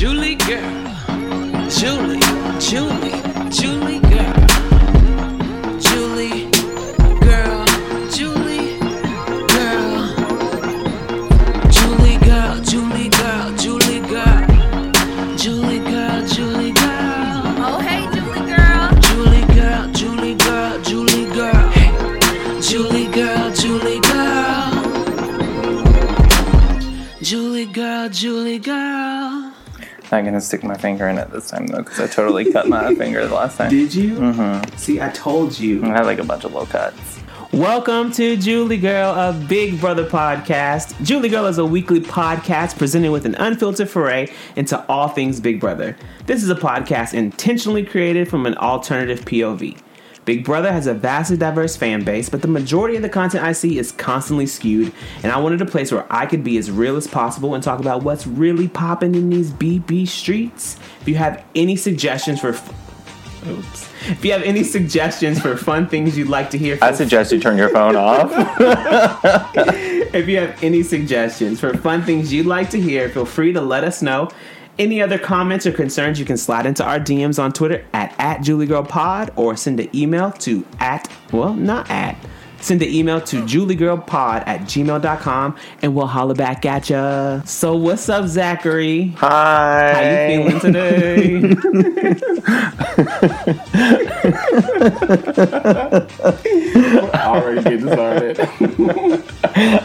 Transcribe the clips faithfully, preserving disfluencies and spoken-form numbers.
Julie Girl, Julie, Julie, Julie Girl, Julie Girl, Julie Girl, Julie Girl, Julie Girl, Julie Girl, Julie Girl, Julie Girl. Oh hey, Julie Girl. Julie Girl, Julie Girl, Julie Girl, Julie Girl, Julie Girl, Julie Girl, Julie Girl. Not gonna stick my finger in it this time though, because I totally cut my finger the last time. Did you? Mm-hmm. See, I told you. I had like a bunch of low cuts. Welcome to Julie Girl, a Big Brother podcast. Julie Girl is a weekly podcast presented with an unfiltered foray into all things Big Brother. This is a podcast intentionally created from an alternative P O V. Big Brother has a vastly diverse fan base, but the majority of the content I see is constantly skewed, and I wanted a place where I could be as real as possible and talk about what's really popping in these B B streets. If you have any suggestions for... F- Oops. If you have any suggestions for fun things you'd like to hear... I suggest you turn your phone off. If you have any suggestions for fun things you'd like to hear, feel free to let us know. Any other comments or concerns, you can slide into our D Ms on Twitter at, at JulieGirlPod or send an email to at, well, not at, send an email to JulieGirlPod at gmail dot com and we'll holler back at ya. So what's up, Zachary? Hi. How you feeling today? Already getting started.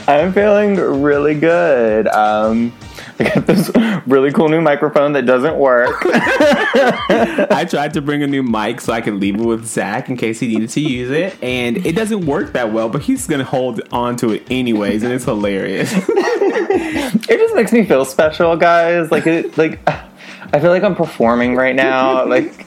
I'm feeling really good. Um... I got this really cool new microphone that doesn't work. I tried to bring a new mic so I could leave it with Zach in case he needed to use it. And it doesn't work that well, but he's going to hold on to it anyways. And it's hilarious. It just makes me feel special, guys. Like, it, like I feel like I'm performing right now. Like,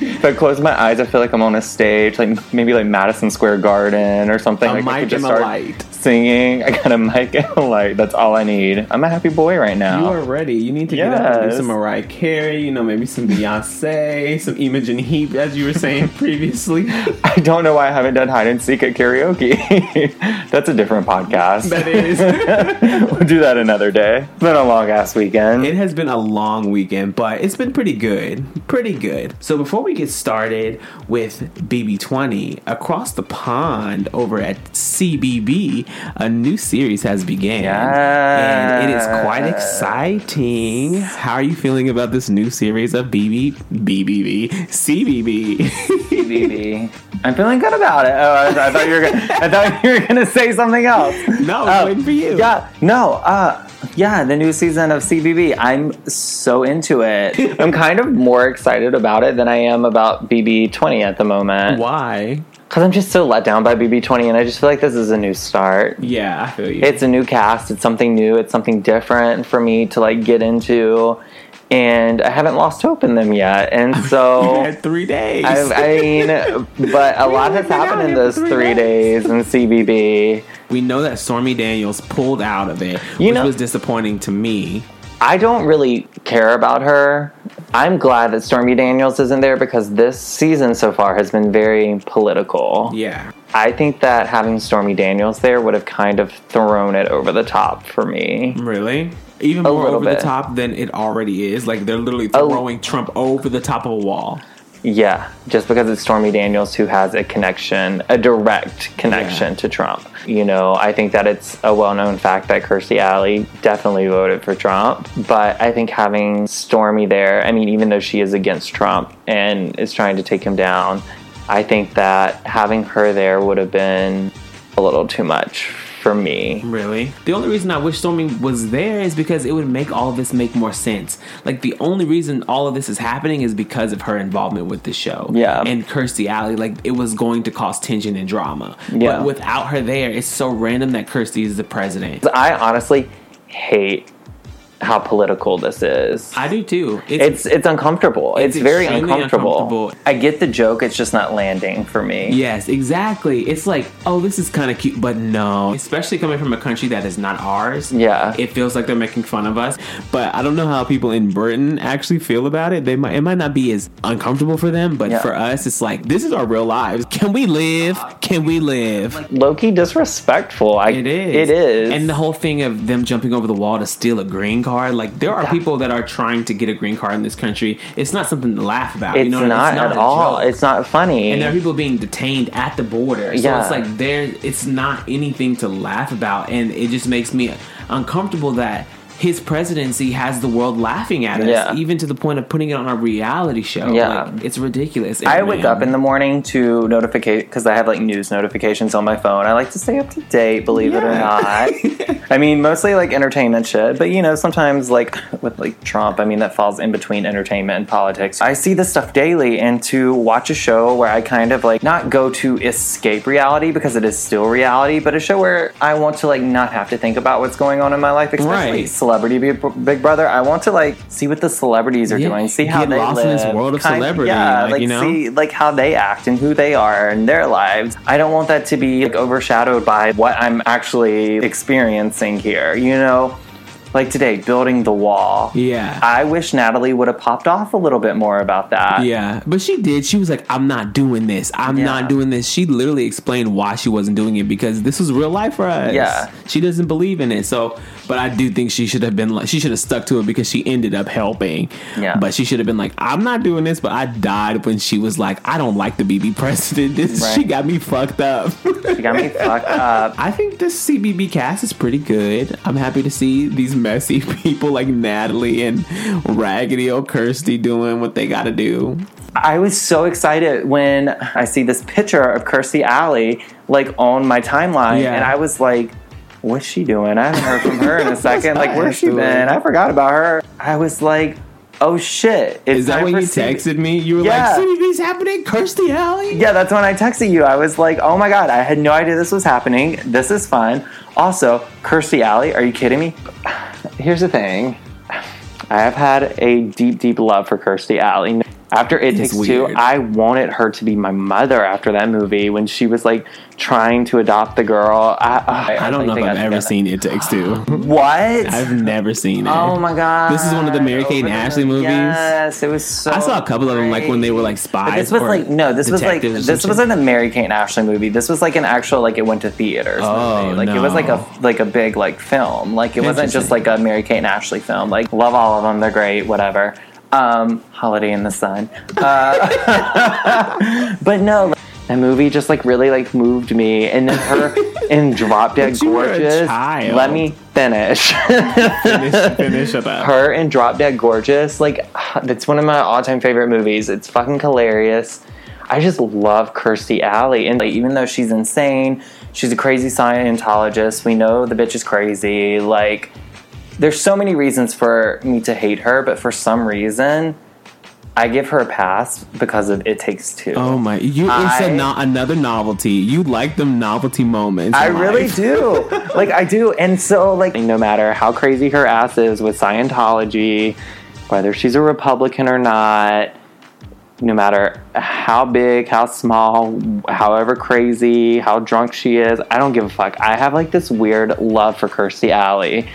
if I close my eyes, I feel like I'm on a stage. Like, maybe like Madison Square Garden or something. A like, mic I could just and start a light. Singing. I got a mic and a light. That's all I need. I'm a happy boy right now. You are ready. You need to yes. get out and do some Mariah Carey, you know, maybe some Beyonce, some Imogen Heap, as you were saying previously. I don't know why I haven't done hide and seek at karaoke. That's a different podcast. That is. We'll do that another day. It's been a long ass weekend. It has been a long weekend, but it's been pretty good. Pretty good. So before we get started with B B twenty, across the pond over at C B B, a new series has begun, yes. and it is quite exciting. How are you feeling about this new series of B B, B B B, C B B? C B B. I'm feeling good about it. Oh, I, I thought you were gonna, I thought you were gonna say something else. No, I'm uh, waiting for you. Yeah, no, uh, yeah, the new season of C B B. I'm so into it. I'm kind of more excited about it than I am about B B twenty at the moment. Why? Because I'm just so let down by B B twenty, and I just feel like this is a new start. Yeah, I feel you. It's a new cast. It's something new. It's something different for me to, like, get into. And I haven't lost hope in them yet. And so... You had three days. I've, I mean, but a lot has happened in those three, three days. days in C B B. We know that Stormy Daniels pulled out of it, you which know, was disappointing to me. I don't really care about her. I'm glad that Stormy Daniels isn't there because this season so far has been very political. Yeah. I think that having Stormy Daniels there would have kind of thrown it over the top for me. Really? Even more over bit. the top than it already is. Like, they're literally throwing oh. Trump over the top of a wall. Yeah, just because it's Stormy Daniels who has a connection, a direct connection yeah. to Trump. You know, I think that it's a well-known fact that Kirstie Alley definitely voted for Trump. But I think having Stormy there, I mean, even though she is against Trump and is trying to take him down, I think that having her there would have been a little too much for me. Really? The only reason I wish Stormy was there is because it would make all of this make more sense. Like, the only reason all of this is happening is because of her involvement with the show. Yeah. And Kirstie Alley, like, it was going to cause tension and drama. Yeah. But without her there, it's so random that Kirstie is the president. I honestly hate how political this is. I do too. It's it's, it's uncomfortable. It's, it's very uncomfortable. uncomfortable. I get the joke. It's just not landing for me. Yes, exactly. It's like, oh, this is kind of cute, but no. Especially coming from a country that is not ours. Yeah. It feels like they're making fun of us. But I don't know how people in Britain actually feel about it. They might It might not be as uncomfortable for them, but yeah. for us, it's like, this is our real lives. Can we live? Can we live? Low-key disrespectful. I, it is. It is. And the whole thing of them jumping over the wall to steal a green card. card. Like, there are yeah. people that are trying to get a green card in this country. It's not something to laugh about. It's, you know, not, I mean? It's not at all. Joke. It's not funny. And there are people being detained at the border. So yeah. it's like there. It's not anything to laugh about. And it just makes me uncomfortable that his presidency has the world laughing at us, yeah. even to the point of putting it on a reality show. Yeah. Like, it's ridiculous. I wake up in the morning to notification, because I have like news notifications on my phone. I like to stay up to date, believe yeah. it or not. I mean, mostly like entertainment shit, but you know, sometimes like with like Trump, I mean, that falls in between entertainment and politics. I see this stuff daily, and to watch a show where I kind of like not go to escape reality, because it is still reality, but a show where I want to like not have to think about what's going on in my life, especially right. celebrity Big Brother. I want to like see what the celebrities are yeah, doing, see how they live in this world of kind, celebrity, yeah, like, like you know, see like how they act and who they are and their lives. I don't want that to be like overshadowed by what I'm actually experiencing here, you know. Like today, building the wall. Yeah. I wish Natalie would have popped off a little bit more about that. Yeah. But she did. She was like, I'm not doing this. I'm yeah. not doing this. She literally explained why she wasn't doing it, because this was real life for us. Yeah. She doesn't believe in it. So, but I do think she should have been like, she should have stuck to it, because she ended up helping. Yeah. But she should have been like, I'm not doing this. But I died when she was like, I don't like the B B president. This, right. She got me fucked up. She got me fucked up. I think this C B B cast is pretty good. I'm happy to see these messy people like Natalie and raggedy old Kirstie doing what they gotta do. I was so excited when I see this picture of Kirstie Alley like on my timeline, yeah. and I was like, what's she doing? I haven't heard from her in a second. Like, where's she been? I forgot about her. I was like, oh shit. Is that when you C B- texted me? You were yeah. like, C B B's happening? Kirstie Alley? Yeah, that's when I texted you. I was like, oh my god, I had no idea this was happening. This is fun. Also, Kirstie Alley, are you kidding me? Here's the thing. I have had a deep, deep love for Kirstie Alley. After It Takes Two, I wanted her to be my mother after that movie when she was like trying to adopt the girl. I, uh, I don't know if I've ever seen It Takes Two. What? I've never seen it. Oh my god! This is one of the Mary Kate and Ashley movies. Yes, it was so. I saw a couple of them like when they were like spies. But this was like no, this was like this wasn't a Mary Kate and Ashley movie. This was like an actual like it went to theaters oh, movie. Like no. It was like a like a big like film. Like it wasn't just like a Mary Kate and Ashley film. Like love all of them. They're great. Whatever. Um, Holiday in the Sun. Uh, but no, that movie just like really like moved me, and then her in Drop Dead Gorgeous. Let me finish. finish, finish it up. Her in Drop Dead Gorgeous, like that's one of my all-time favorite movies. It's fucking hilarious. I just love Kirstie Alley, and like, even though she's insane, she's a crazy Scientologist. We know the bitch is crazy. Like. There's so many reasons for me to hate her, but for some reason, I give her a pass because of It Takes Two. Oh my! You, I, it's a no, another novelty. You like them novelty moments. I really do. Like I do, and so like no matter how crazy her ass is with Scientology, whether she's a Republican or not, no matter how big, how small, however crazy, how drunk she is, I don't give a fuck. I have like this weird love for Kirstie Alley.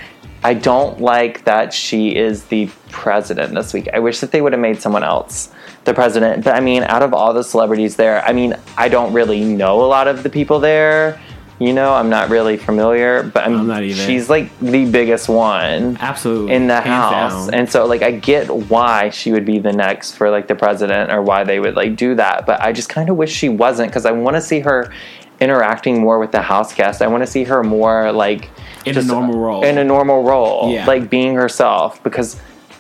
I don't like that she is the president this week. I wish that they would have made someone else the president. But, I mean, out of all the celebrities there, I mean, I don't really know a lot of the people there. You know, I'm not really familiar. But, I mean, I'm not even. She's, like, the biggest one. Absolutely. In the house. And so, like, I get why she would be the next for, like, the president or why they would, like, do that. But I just kind of wish she wasn't, because I want to see her interacting more with the house guests. I want to see her more, like... In just a normal role. In a normal role. Yeah. Like, being herself. Because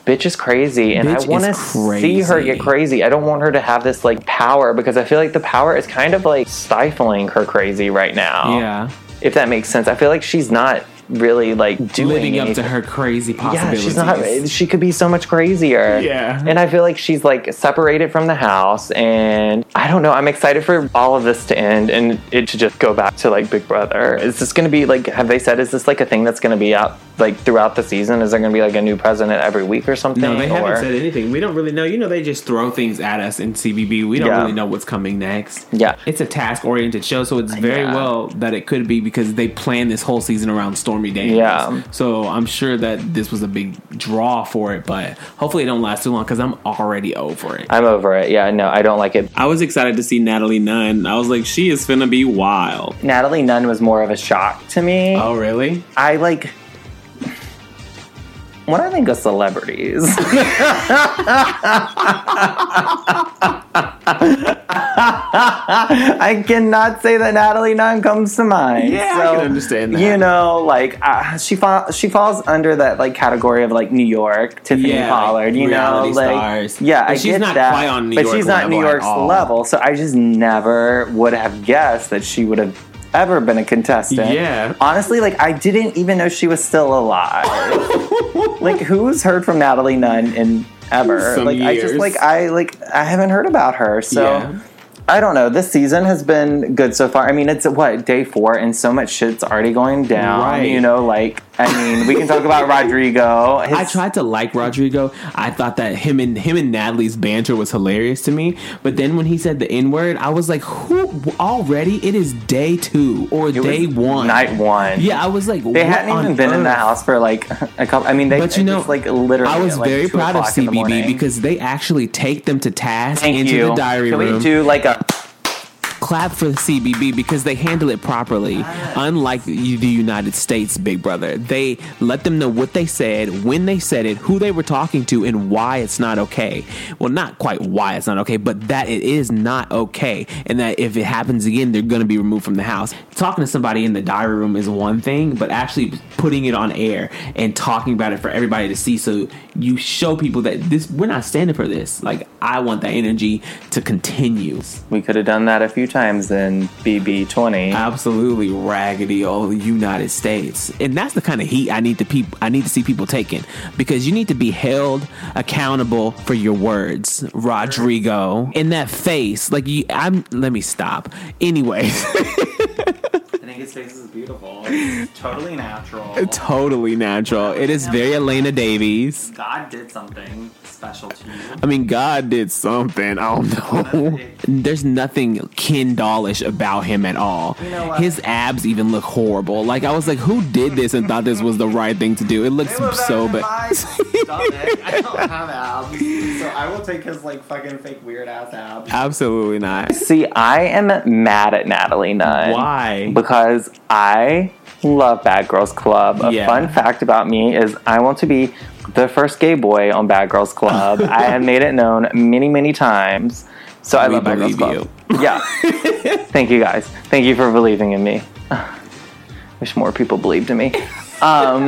bitch is crazy. And bitch I want to see her get crazy. I don't want her to have this, like, power. Because I feel like the power is kind of, like, stifling her crazy right now. Yeah. If that makes sense. I feel like she's not really, like, doing Living up anything. To her crazy possibilities. Yeah, she's not. She could be so much crazier. Yeah. And I feel like she's, like, separated from the house. And I don't know. I'm excited for all of this to end and it to just go back to, like, Big Brother. Is this going to be, like, have they said, is this, like, a thing that's going to be out, like, throughout the season? Is there going to be, like, a new president every week or something? No, they or... haven't said anything. We don't really know. You know, they just throw things at us in C B B. We don't yeah. really know what's coming next. Yeah. It's a task-oriented show, so it's very yeah. well that it could be because they planned this whole season around Stormy Daniels. Yeah. So I'm sure that this was a big draw for it, but hopefully it don't last too long because I'm already over it. I'm over it. Yeah, no, I don't like it. I was excited to see Natalie Nunn. I was like, she is finna be wild. Natalie Nunn was more of a shock to me. Oh, really? I like... When I think of celebrities, I cannot say that Natalie Nunn comes to mind. Yeah, so, I can understand that. You know, like uh, she fa- she falls under that like category of like New York, Tiffany yeah, Pollard. Like, you know, like stars. Yeah, but I she's get not that, quite on New but York she's not New York's level. So I just never would have guessed that she would have ever been a contestant. Yeah. Honestly, like, I didn't even know she was still alive. Like, who's heard from Natalie Nunn in ever? Some like, years. I just, like, I, like, I haven't heard about her, so... Yeah. I don't know. This season has been good so far. I mean, it's, what, day four, and so much shit's already going down. Right. You know, like, I mean, we can talk about Rodrigo. His- I tried to like Rodrigo. I thought that him and him and Natalie's banter was hilarious to me. But then when he said the N-word, I was like, who? Already? It is day two or it day one. Night one. Yeah, I was like, they hadn't even been earth? in the house for, like, a couple. I mean, they but you know, just, like, literally I was at, like, very proud of C B B because they actually take them to task Thank into you. the diary can room. Can we do, like, a... clap for the C B B because they handle it properly. Yes. Unlike the United States Big Brother, they let them know what they said, when they said it, who they were talking to, and why it's not okay. Well, not quite why it's not okay, but that it is not okay, and that if it happens again, they're going to be removed from the house. Talking to somebody in the diary room is one thing, but actually putting it on air and talking about it for everybody to see, so you show people that this we're not standing for this. Like, I want that energy to continue. We could have done that a few times. times than B B twenty. Absolutely raggedy all United States. And that's the kind of heat I need to pe- I need to see people taking, because you need to be held accountable for your words. Rodrigo in that face, like you, I'm let me stop. Anyways. I think his face is beautiful. It's totally natural. Totally natural. It is very Elena Davies. God did something special to you. I mean, God did something. I don't know. There's nothing Ken Dollish about him at all. You know what? His abs even look horrible. Like, I was like, who did this and thought this was the right thing to do? It looks it so bad. I don't have abs, so I will take his like fucking fake weird ass abs. Absolutely not. See, I am mad at Natalie Nunn. Why? Because I love Bad Girls Club. A yeah. fun fact about me is I want to be the first gay boy on Bad Girls Club. I have made it known many, many times. So I we love Bad Girls Club. You. Yeah. Thank you guys. Thank you for believing in me. Wish more people believed in me. Um,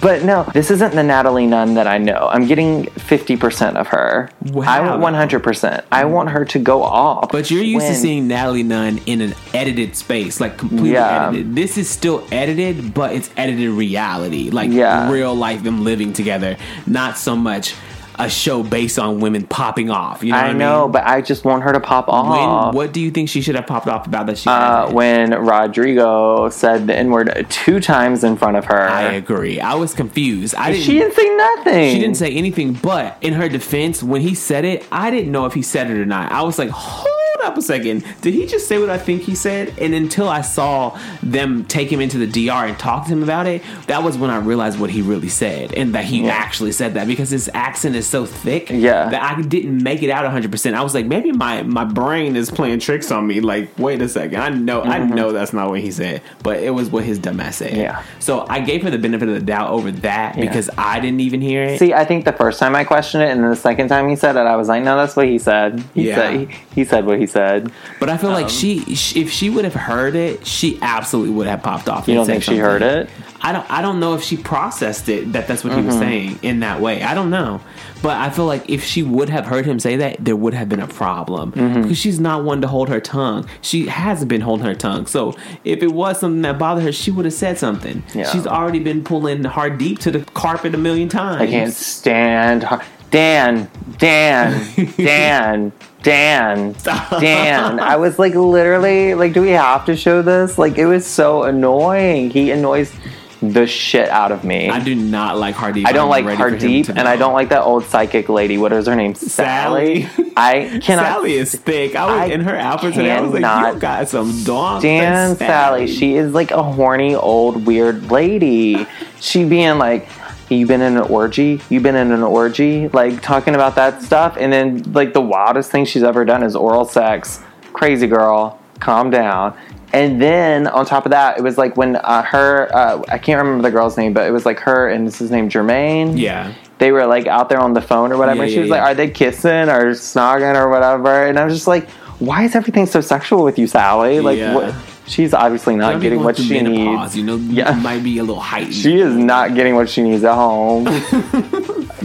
but no, this isn't the Natalie Nunn that I know. I'm getting fifty percent of her. Wow. I want one hundred percent. I want her to go off. But you're used when... to seeing Natalie Nunn in an edited space, like completely yeah. edited. This is still edited, but it's edited reality, like yeah. real life, them living together. Not so much a show based on women popping off. You know I, what I know, mean? But I just want her to pop off. When, what do you think she should have popped off about that she uh, when Rodrigo said the N-word two times in front of her. I agree. I was confused. I didn't, she didn't say nothing. She didn't say anything, but in her defense, when he said it, I didn't know if he said it or not. I was like, hold up a second. Did he just say what I think he said? And until I saw them take him into the D R and talk to him about it, that was when I realized what he really said, and that he yeah. actually said that, because his accent is so thick yeah. that I didn't make it out one hundred percent. I was like, maybe my, my brain is playing tricks on me. Like, wait a second. I know mm-hmm. I know that's not what he said, but it was what his dumb ass said. Yeah. So I gave her the benefit of the doubt over that yeah. because I didn't even hear it. See, I think the first time I questioned it, and then the second time he said it, I was like, no, that's what he said. He yeah. said he, he said what he said. But I feel um, like she, she, if she would have heard it, she absolutely would have popped off. You don't think she something. heard it? I don't. I don't know if she processed it that that's what mm-hmm. he was saying in that way. I don't know. But I feel like if she would have heard him say that, there would have been a problem. Mm-hmm. Because she's not one to hold her tongue. She hasn't been holding her tongue. So if it was something that bothered her, she would have said something. Yeah. She's already been pulling hard deep to the carpet a million times. I can't stand her. Dan, Dan, Dan, Dan, Dan. I was like, literally, like, do we have to show this? Like, it was so annoying. He annoys the shit out of me. I do not like Hardeep. I don't I'm like Hardeep, and I don't like that old psychic lady. What is her name? Sally. Sally. I cannot. Sally is thick. I was I in her outfit today. I was like, you got some dog. Damn, Sally. Sally. She is like a horny old weird lady. She being like, you've been in an orgy, you've been in an orgy, like talking about that stuff. And then like the wildest thing she's ever done is oral sex. Crazy girl, calm down. And then on top of that, it was like when uh, her, uh, I can't remember the girl's name, but it was like her and this is named Jermaine. Yeah. They were like out there on the phone or whatever. Yeah, and she yeah, was yeah. like, are they kissing or snogging or whatever? And I was just like, why is everything so sexual with you, Sally? Like, yeah. what? She's obviously not getting what she menopause, needs. You know, yeah. might be a little heightened. She is not getting what she needs at home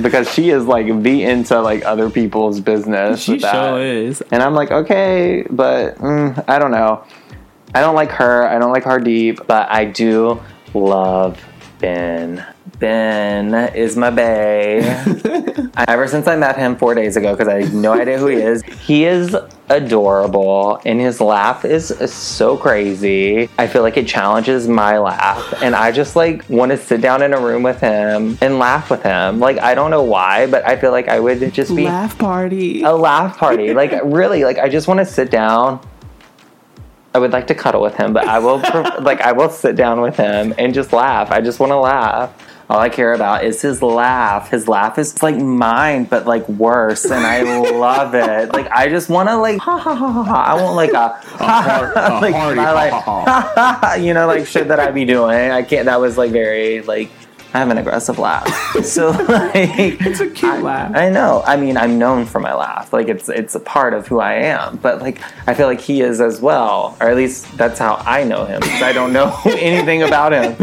because she is like the into like other people's business. She with that. Sure is. And I'm like, okay, but mm, I don't know. I don't like her. I don't like Hardeep, but I do love Ben. Ben is my bae. Ever since I met him four days ago, because I have no idea who he is. He is adorable, and his laugh is so crazy. I feel like it challenges my laugh, and I just, like, want to sit down in a room with him and laugh with him. Like, I don't know why, but I feel like I would just be... Laugh party. A laugh party. Like, really, like, I just want to sit down. I would like to cuddle with him, but I will, like, I will sit down with him and just laugh. I just want to laugh. All I care about is his laugh. His laugh is like mine, but like worse, and I love it. Like I just want to like ha ha ha ha ha. I want like a, a heart, ha, a like, hearty, my, like ha, ha, ha. Ha, ha, you know, like shit that I be doing. I can't. That was like very like I have an aggressive laugh. So like it's a cute I, laugh. I know. I mean, I'm known for my laugh. Like it's it's a part of who I am. But like I feel like he is as well, or at least that's how I know him. Because I don't know anything about him.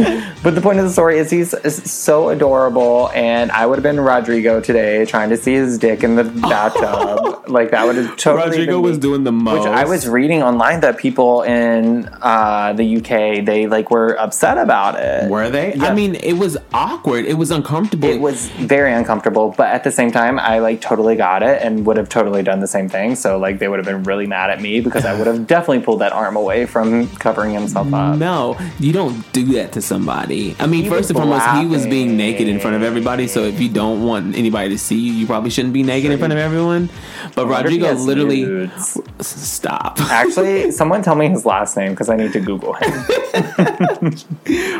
But the point of the story is he's is so adorable, and I would have been Rodrigo today trying to see his dick in the bathtub. Like that would have totally. Rodrigo been was me, doing the most. Which I was reading online that people in uh, the U K they like were upset about it. Were they? Yeah. I mean, it was. Awkward. It was uncomfortable. It was very uncomfortable, but at the same time, I like totally got it and would have totally done the same thing. So like they would have been really mad at me because I would have definitely pulled that arm away from covering himself up. No, you don't do that to somebody. I mean, he first and foremost, he was being naked in front of everybody. So if you don't want anybody to see you, you probably shouldn't be naked sure. in front of everyone. But Rodrigo literally dudes. Stop. Actually, someone tell me his last name because I need to Google him.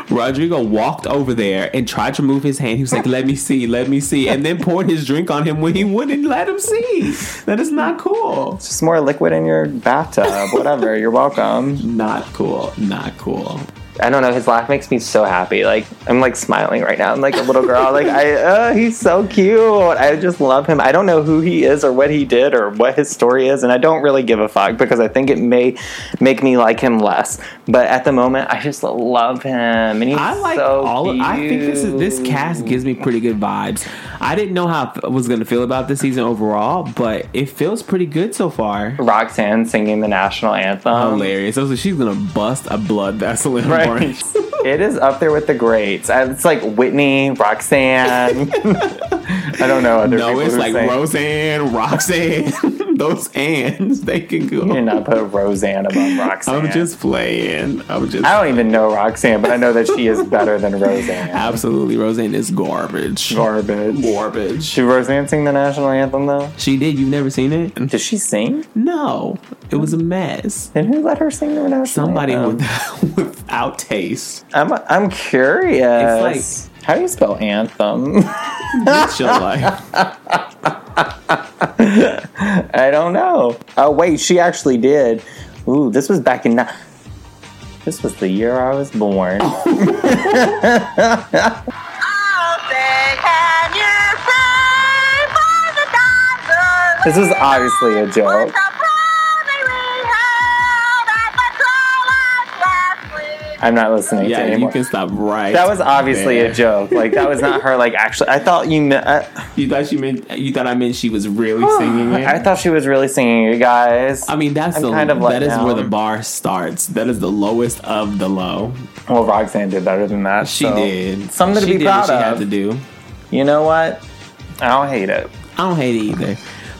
Rodrigo walked over there and tried to move his hand. He was like, let me see, let me see. And then poured his drink on him when he wouldn't let him see. That is not cool. It's just more liquid in your bathtub. Whatever. You're welcome. Not cool. Not cool. I don't know. His laugh makes me so happy. Like, I'm like smiling right now. I'm like a little girl. Like, I, uh, he's so cute. I just love him. I don't know who he is or what he did or what his story is. And I don't really give a fuck because I think it may make me like him less. But at the moment, I just love him. And he's I like so all of, I think this is, this cast gives me pretty good vibes. I didn't know how I was going to feel about this season overall, but it feels pretty good so far. Roxanne singing the national anthem. Hilarious. I was like, she's going to bust a blood vessel in her. Right. It is up there with the greats. It's like Whitney, Roxanne. I don't know other no, people. No, it's like saying. Roseanne, Roxanne. Those ands, they can go. You did not put Roseanne above Roxanne. I'm just playing. I'm just. I don't playing. even know Roxanne, but I know that she is better than Roseanne. Absolutely, Roseanne is garbage. Garbage. Garbage. Did Roseanne sing the national anthem though? She did. You've never seen it? Did she sing? No, it was a mess. And who let her sing the national Somebody anthem? Somebody without, without taste. I'm I'm curious. It's like, how do you spell anthem? It's your life. I don't know. Oh wait, she actually did. Ooh, this was back in. Na- this was the year I was born. This was obviously a joke. I'm not listening yeah, to anymore. Yeah, you can stop right. That was obviously there. a joke. Like that was not her. Like actually, I thought you meant. I, you thought she meant. You thought I meant she was really oh, singing it. I thought she was really singing it, guys. I mean, that's I'm the kind of that is down. Where the bar starts. That is the lowest of the low. Well, Roxanne did better than that. She so. did something to she be did proud what of. She had to do. You know what? I don't hate it. I don't hate it either.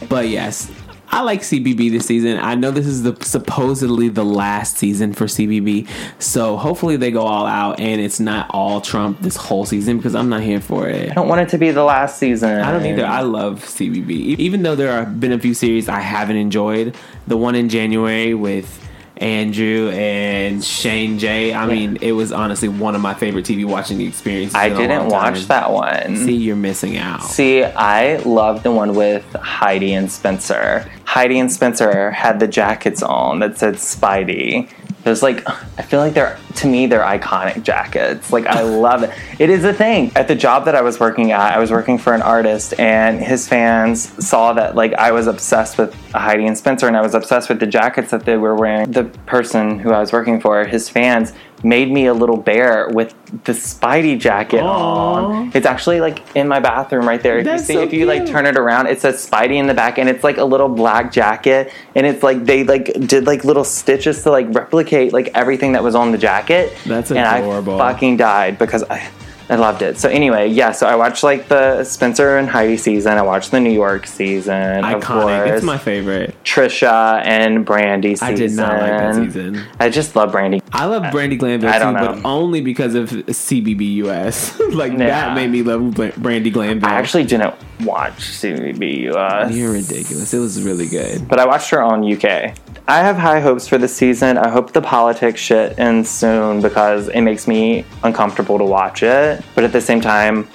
But yes. I like C B B this season. I know this is the supposedly the last season for C B B, so hopefully they go all out and it's not all Trump this whole season because I'm not here for it. I don't want it to be the last season. I don't either. I love C B B. Even though there have been a few series I haven't enjoyed, the one in January with Andrew and Shane J. I mean, it was honestly one of my favorite T V watching experiences. I didn't watch that one. See, you're missing out. See, I loved the one with Heidi and Spencer. Heidi and Spencer had the jackets on that said Spidey. There's like, I feel like they're, to me, they're iconic jackets. Like, I love it. It is a thing. At the job that I was working at, I was working for an artist, and his fans saw that, like, I was obsessed with Heidi and Spencer, and I was obsessed with the jackets that they were wearing. The person who I was working for, his fans, made me a little bear with the Spidey jacket Aww. on. It's actually, like, in my bathroom right there. If That's you see, so if you, like, turn it around, it says Spidey in the back, and it's, like, a little black jacket, and it's, like, they, like, did, like, little stitches to, like, replicate, like, everything that was on the jacket. That's adorable. And I fucking died because I... I loved it. So anyway, yeah, so I watched, like, the Spencer and Heidi season. I watched the New York season. Iconic. Of course. It's my favorite. Trisha and Brandy season. I did not like that season. I just love Brandy. I love Brandy Glanville, I don't too, know. But only because of C B B U S. like, yeah. That made me love Brandy Glanville. I actually didn't watch C B B U S. You're ridiculous. It was really good. But I watched her on U K. I have high hopes for this season. I hope the politics shit ends soon because it makes me uncomfortable to watch it. But at the same time,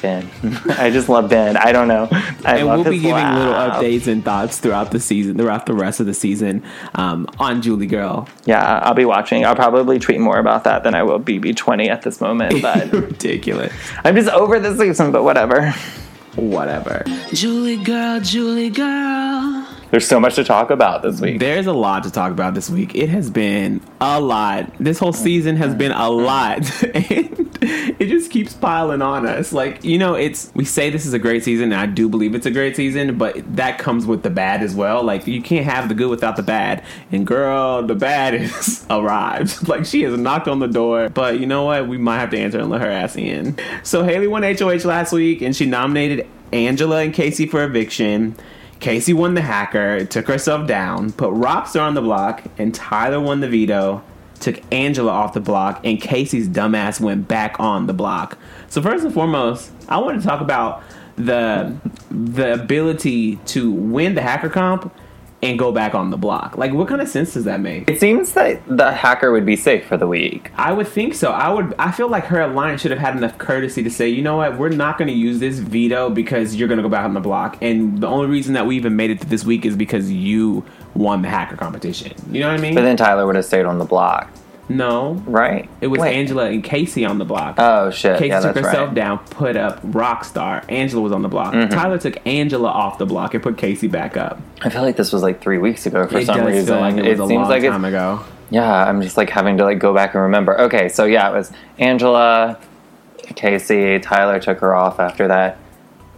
Ben. I just love Ben. I don't know. I and love we'll be his giving laugh. Little updates and thoughts throughout the season, throughout the rest of the season um, on Julie Girl. Yeah, I'll be watching. I'll probably tweet more about that than I will B B twenty at this moment. But ridiculous. I'm just over this season, but whatever. Whatever. Julie Girl, Julie Girl. There's so much to talk about this week. There's a lot to talk about this week. It has been a lot. This whole season has been a lot. And it just keeps piling on us. Like, you know, it's we say this is a great season, and I do believe it's a great season, but that comes with the bad as well. Like, you can't have the good without the bad. And girl, the bad has arrived. Like, she has knocked on the door. But you know what? We might have to answer and let her ass in. So Haley won H O H last week, and she nominated Angela and Casey for eviction. Casey won the hacker, took herself down, put Rockstar on the block, and Tyler won the veto, took Angela off the block, and Casey's dumbass went back on the block. So first and foremost, I want to talk about the the ability to win the hacker comp and go back on the block. Like, what kind of sense does that make? It seems that the hacker would be safe for the week. I would think so. I would. I feel like her alliance should have had enough courtesy to say, you know what, we're not going to use this veto because you're going to go back on the block. And the only reason that we even made it to this week is because you won the hacker competition. You know what I mean? But then Tyler would have stayed on the block. No. Right. It was Wait. Angela and Casey on the block. Oh, shit. Casey yeah, took herself right. down, put up Rockstar. Angela was on the block. Mm-hmm. Tyler took Angela off the block and put Casey back up. I feel like this was like three weeks ago for it some reason. Feel like it, it was a seems long like time ago. Yeah, I'm just like having to like go back and remember. Okay, so yeah, it was Angela, Casey, Tyler took her off after that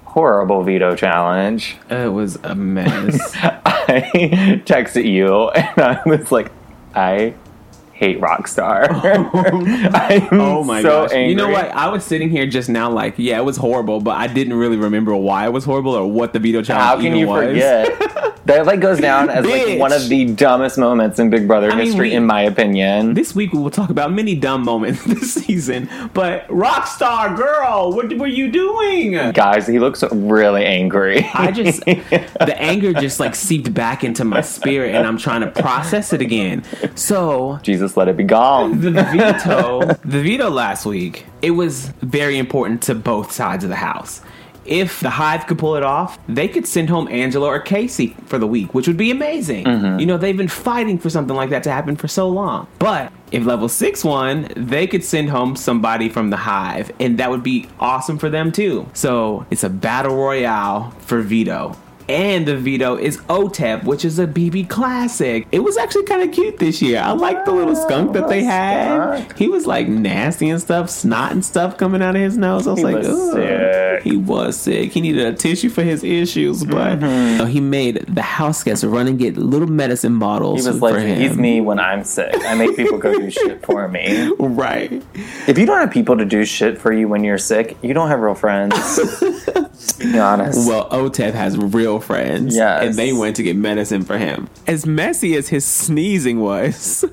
horrible veto challenge. It was a mess. I texted you and I was like, I... hate Rockstar. I'm oh my so gosh. Angry. You know what? I was sitting here just now like, yeah, it was horrible, but I didn't really remember why it was horrible or what the veto challenge even was. How can you was. forget? That like goes down as Bitch. like one of the dumbest moments in Big Brother I history, mean, we, in my opinion. This week we will talk about many dumb moments this season, but Rockstar girl, what were you doing? Guys, he looks really angry. I just, the anger just like seeped back into my spirit and I'm trying to process it again. So, Jesus let it be gone. The veto, the veto last week, it was very important to both sides of the house. If the Hive could pull it off, they could send home Angela or Casey for the week, which would be amazing. Mm-hmm. You know, they've been fighting for something like that to happen for so long. But if Level Six won, they could send home somebody from the Hive, and that would be awesome for them too. So it's a battle royale for veto. And the veto is Otev, which is a B B classic. It was actually kind of cute this year. I liked the little skunk that they had. He was like nasty and stuff, snot and stuff coming out of his nose. I was he like, was sick. He was sick. He needed a tissue for his issues, but mm-hmm. so he made the house guests run and get little medicine bottles. He was like, for him. He's me when I'm sick. I make people go do shit for me. Right. If you don't have people to do shit for you when you're sick, you don't have real friends. To be honest. Well, Otev has real friends. Yes. And they went to get medicine for him. As messy as his sneezing was,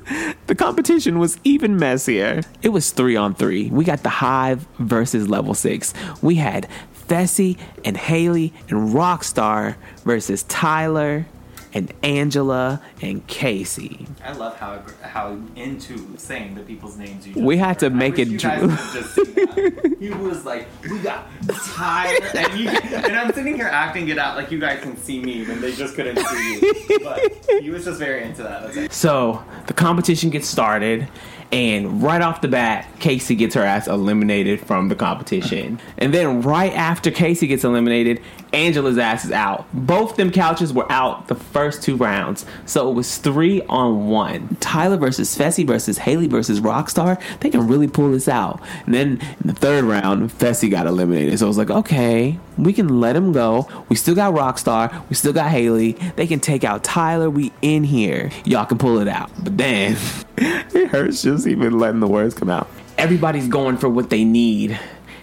the competition was even messier. It was three on three. We got the Hive versus Level Six. We had Fessy and Haley and Rockstar versus Tyler and Angela and Casey. I love how how into saying the people's names you just we had to make it. You guys just seen that. He was like, we got Tyler, and, you, and I'm sitting here acting it out like you guys can see me when they just couldn't see you. But he was just very into that. That's it. So the competition gets started. And right off the bat, Casey gets her ass eliminated from the competition. And then right after Casey gets eliminated, Angela's ass is out. Both them couches were out the first two rounds. So it was three on one. Tyler versus Fessy versus Haley versus Rockstar. They can really pull this out. And then in the third round, Fessy got eliminated. So I was like, okay, we can let him go. We still got Rockstar. We still got Haley. They can take out Tyler. We in here. Y'all can pull it out. But then it hurts just even letting the words come out. Everybody's going for what they need.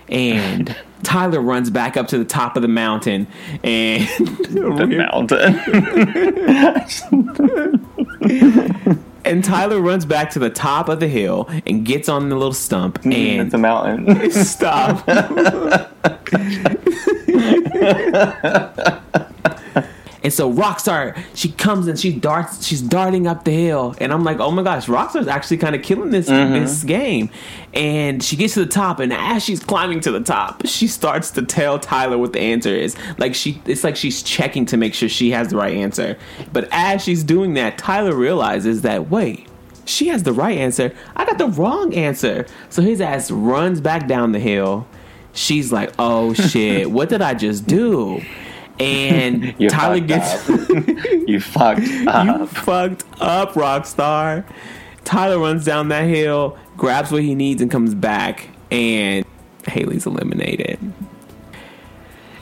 And Tyler runs back up to the top of the mountain. And the mountain. And Tyler runs back to the top of the hill and gets on the little stump. And it's a mountain. Stop. And so Rockstar, she comes and she darts, she's darting up the hill. And I'm like, oh my gosh, Rockstar's actually kind of killing this, mm-hmm. this game. And she gets to the top, and as she's climbing to the top, she starts to tell Tyler what the answer is. Like she, it's like she's checking to make sure she has the right answer. But as she's doing that, Tyler realizes that, wait, she has the right answer. I got the wrong answer. So his ass runs back down the hill. She's like, oh shit, what did I just do? And you Tyler gets you fucked up. You fucked up, Rockstar. Tyler runs down that hill, grabs what he needs, and comes back. And Haley's eliminated.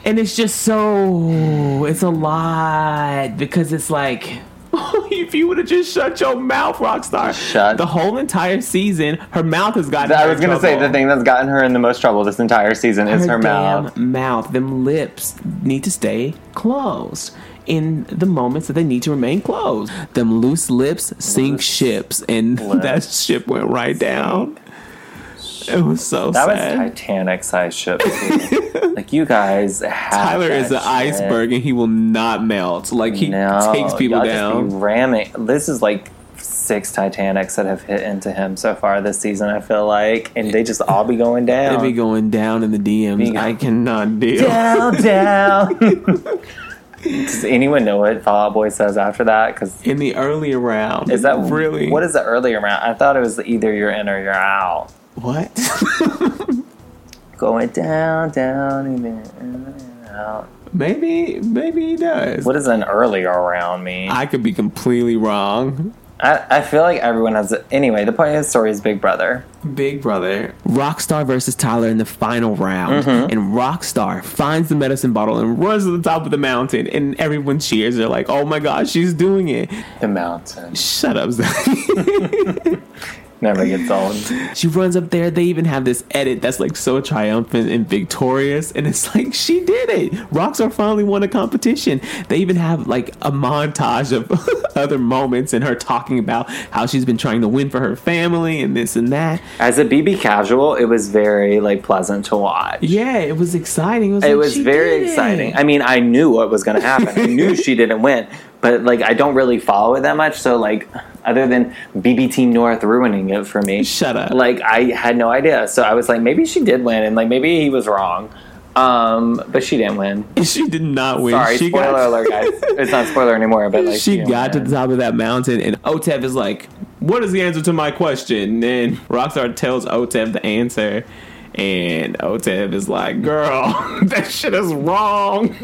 And it's just so it's a lot because it's like, if you would have just shut your mouth, Rockstar. Shut. The whole entire season, her mouth has gotten. I was going to say the thing that's gotten her in the most trouble this entire season her is her damn mouth. Mouth. Them lips need to stay closed in the moments that they need to remain closed. Them loose lips sink lips. ships, and lips. That ship went right down. It was so that sad. That was Titanic-sized ship. Like, you guys have Tyler is an shit. iceberg, and he will not melt. Like, he no, takes people y'all down. Just be ramming. This is, like, six Titanics that have hit into him so far this season, I feel like. And they just all be going down. They be going down in the D Ms. Go- I cannot deal. Down, down. Does anyone know what Fall Out Boy says after that? Cause in the earlier round. Is that really? What is the earlier round? I thought it was either you're in or you're out. What? Going down, down, even out. Maybe, maybe he does. What does an earlier round mean? I could be completely wrong. I, I feel like everyone has it. Anyway, the point of the story is Big Brother. Big Brother. Rockstar versus Tyler in the final round. Mm-hmm. And Rockstar finds the medicine bottle and runs to the top of the mountain. And everyone cheers. They're like, oh my gosh, she's doing it. The mountain. Shut up, Zach. Never gets old. She runs up there. They even have this edit that's like so triumphant and victorious, and it's like she did it. Rockstar finally won a competition. They even have like a montage of other moments and her talking about how she's been trying to win for her family and this and that. As a B B casual, it was very like pleasant to watch. Yeah, it was exciting. It was, it like, was very exciting. It. I mean, I knew what was going to happen. I knew she didn't win. But, like, I don't really follow it that much. So, like, other than B B Team North ruining it for me. Shut up. Like, I had no idea. So, I was like, maybe she did win. And, like, maybe he was wrong. Um, but she didn't win. She did not win. Sorry, she spoiler got... alert, guys. It's not spoiler anymore. But like, She, she got win. to the top of that mountain. And Otev is like, what is the answer to my question? And then Rockstar tells Otev the answer. And Otev is like, girl, that shit is wrong.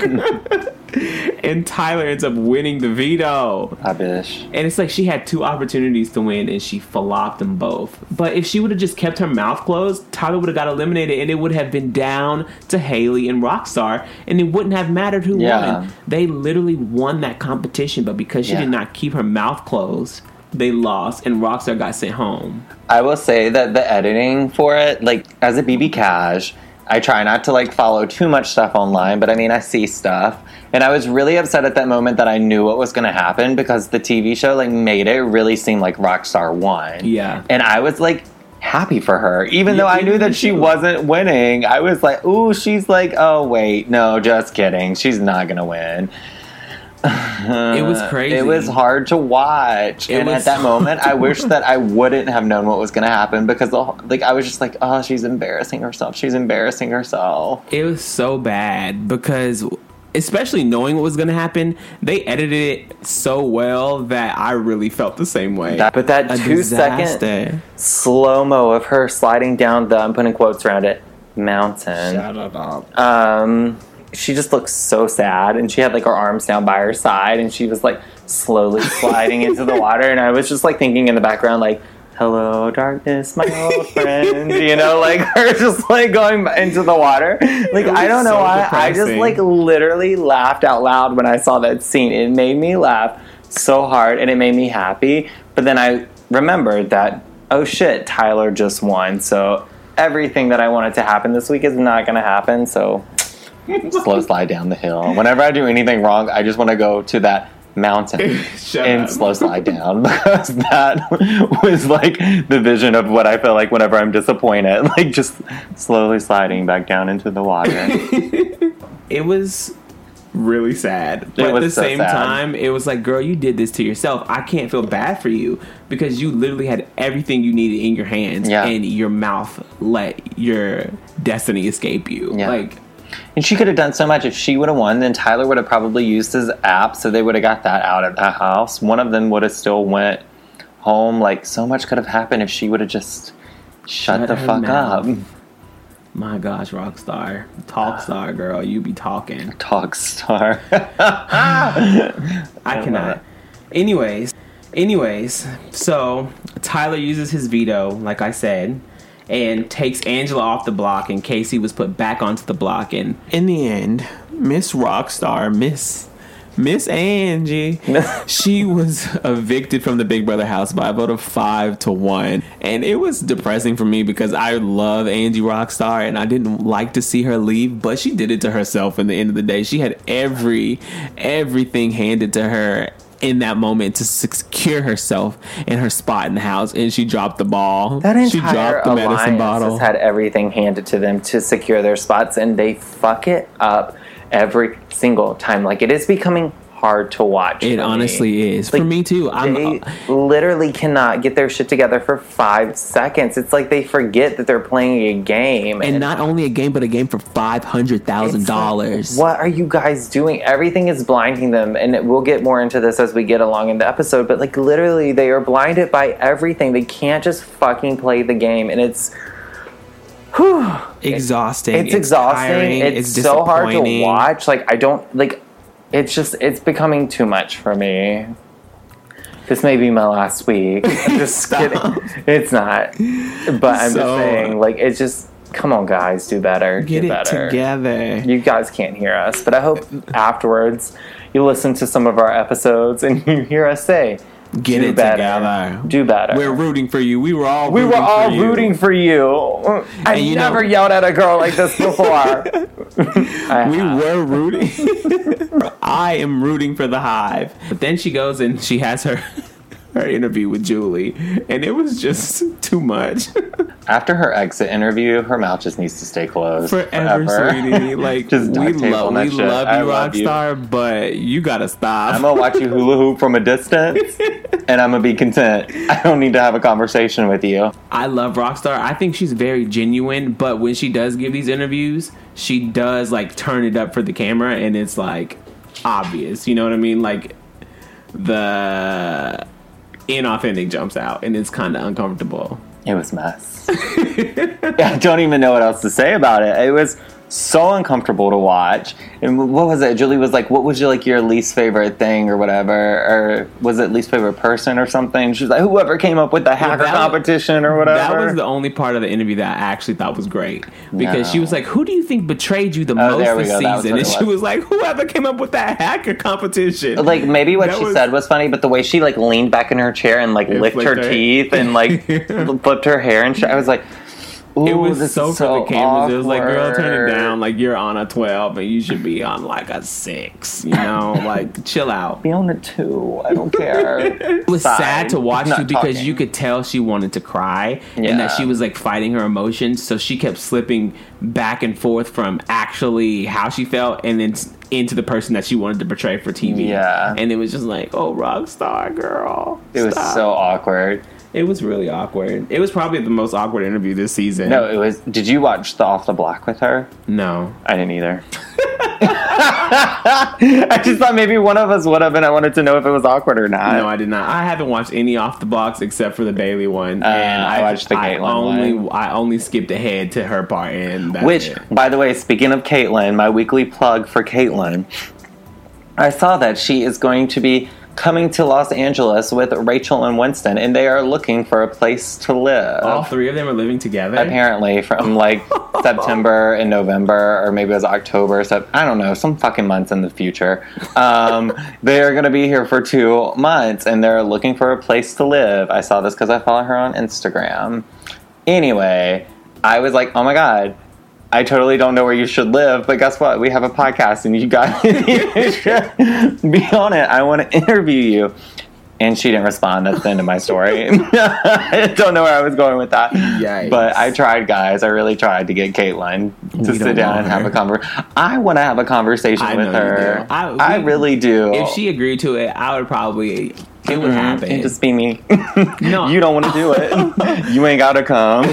And Tyler ends up winning the veto. I wish. And it's like she had two opportunities to win, and she flopped them both. But if she would have just kept her mouth closed, Tyler would have got eliminated, and it would have been down to Haley and Rockstar, and it wouldn't have mattered who yeah. won. They literally won that competition, but because she yeah. did not keep her mouth closed, they lost, and Rockstar got sent home. I will say that the editing for it, like, as a B B cash, I try not to, like, follow too much stuff online, but, I mean, I see stuff. And I was really upset at that moment that I knew what was going to happen because the T V show, like, made it really seem like Rockstar won. Yeah. And I was, like, happy for her. Even yeah, though I knew that she wasn't winning, I was like, ooh, she's like, oh, wait, no, just kidding. She's not going to win. It was crazy. It was hard to watch. It and at that moment, I wish that I wouldn't have known what was going to happen, because the, like I was just like, oh, she's embarrassing herself. She's embarrassing herself. It was so bad because, especially knowing what was going to happen, they edited it so well that I really felt the same way. That, but that two-second slow-mo of her sliding down the, I'm putting quotes around it, mountain. Shut it up. Um... She just looked so sad, and she had, like, her arms down by her side, and she was, like, slowly sliding into the water, and I was just, like, thinking in the background, like, hello, darkness, my old friend, you know, like, her just, like, going into the water. Like, I don't know why, I just, like, literally laughed out loud when I saw that scene. It made me laugh so hard, and it made me happy, but then I remembered that, oh, shit, Tyler just won, so everything that I wanted to happen this week is not going to happen, so... Slow slide down the hill. Whenever I do anything wrong, I just want to go to that mountain and up. Slow slide down, because that was like the vision of what I feel like whenever I'm disappointed, like just slowly sliding back down into the water. It was really sad, but at the so same sad. time, it was like, girl, you did this to yourself. I can't feel bad for you, because you literally had everything you needed in your hands, yeah. and your mouth let your destiny escape you. Yeah. Like. And she could have done so much. If she would have won, then Tyler would have probably used his app, so they would have got that out of the house. One of them would have still went home. Like, so much could have happened if she would have just shut, shut the fuck mouth. up. My gosh, Rockstar. Talk star, girl. You be talking. Talk star. I, I cannot. Anyways, anyways, so Tyler uses his veto, like I said, and takes Angela off the block, and Casey was put back onto the block. And in the end, Miss Rockstar, Miss Miss Angie, she was evicted from the Big Brother house by a vote of five to one. And it was depressing for me, because I love Angie Rockstar, and I didn't like to see her leave, but she did it to herself in the end of the day. She had every everything handed to her in that moment to secure herself and her spot in the house, and she dropped the ball. That entire she dropped the medicine bottle. Had everything handed to them to secure their spots, and they fuck it up every single time. Like, it is becoming hard to watch. It honestly me. is. Like, for me too. I'm, they uh, literally cannot get their shit together for five seconds. It's like they forget that they're playing a game. And, and not only a game, but a game for five hundred thousand dollars. Like, what are you guys doing? Everything is blinding them, and it, we'll get more into this as we get along in the episode, but like literally they are blinded by everything. They can't just fucking play the game, and it's whew, exhausting. It, it's, it's exhausting. Tiring, it's it's so hard to watch. Like I don't like It's just, it's becoming too much for me. This may be my last week. I'm just kidding. It's not. But I'm so, just saying, like, it's just, come on, guys, do better. Get do better. it together. You guys can't hear us. But I hope afterwards you listen to some of our episodes and you hear us say, Get do it better. together. Do better. We're rooting for you. We were all we rooting were all for you. rooting for you. I you never know, yelled at a girl like this before. We were rooting. I am rooting for the Hive. But then she goes and she has her her interview with Julie, and it was just too much. After her exit interview, her mouth just needs to stay closed forever, forever. sweetie. Like just we love, we love you, love Rockstar, you. But you gotta stop. I'm gonna watch you hula hoop from a distance, and I'm gonna be content. I don't need to have a conversation with you. I love Rockstar. I think she's very genuine, but when she does give these interviews, she does like turn it up for the camera, and it's like obvious. You know what I mean? Like the inauthentic jumps out, and it's kind of uncomfortable. It was mess. I don't even know what else to say about it. It was so uncomfortable to watch. And what was it? Julie was like, what was your, like, your least favorite thing or whatever? Or was it least favorite person or something? She was like, whoever came up with the hacker well, competition was, or whatever. That was the only part of the interview that I actually thought was great. Because no. she was like, who do you think betrayed you the oh, most this season? And was. she was like, whoever came up with that hacker competition. Like, maybe what that she was, said was funny, but the way she, like, leaned back in her chair and, like, licked her teeth and, like, flipped her hair and shit. I was like... Ooh, it was so, so for the cameras. Awkward. It was like, girl, turn it down. Like, you're on a twelve and you should be on like a six, you know? Like, chill out. Be on a two. I don't care. It was Fine. sad to watch you because talking. you could tell she wanted to cry yeah. and that she was like fighting her emotions. So she kept slipping back and forth from actually how she felt and then into the person that she wanted to portray for T V. Yeah. And it was just like, oh, Rockstar girl. It stop. was so awkward. It was really awkward. It was probably the most awkward interview this season. No, it was. Did you watch the Off the Block with her? No. I didn't either. I just thought maybe one of us would have, and I wanted to know if it was awkward or not. No, I did not. I haven't watched any Off the Blocks except for the Bailey one. Uh, and I, I watched the Caitlyn only, one. I only skipped ahead to her part. And that's Which, it. by the way, speaking of Caitlyn, my weekly plug for Caitlyn, I saw that she is going to be coming to Los Angeles with Rachel and Winston, and they are looking for a place to live. All three of them are living together? Apparently, from like September and November, or maybe it was October, so I don't know, some fucking months in the future. Um, they are going to be here for two months, and they're looking for a place to live. I saw this because I follow her on Instagram. Anyway, I was like, oh my god, I totally don't know where you should live, but guess what? We have a podcast, and you guys should be on it. I want to interview you. And she didn't respond. That's the end of my story. I don't know where I was going with that. Yikes. But I tried, guys. I really tried to get Caitlyn to we sit down and have a conversation. I want to have a conversation I with her. I, we, I really do. If she agreed to it, I would probably... It would happen. It'd just be me. No. You don't want to do it. You ain't got to come.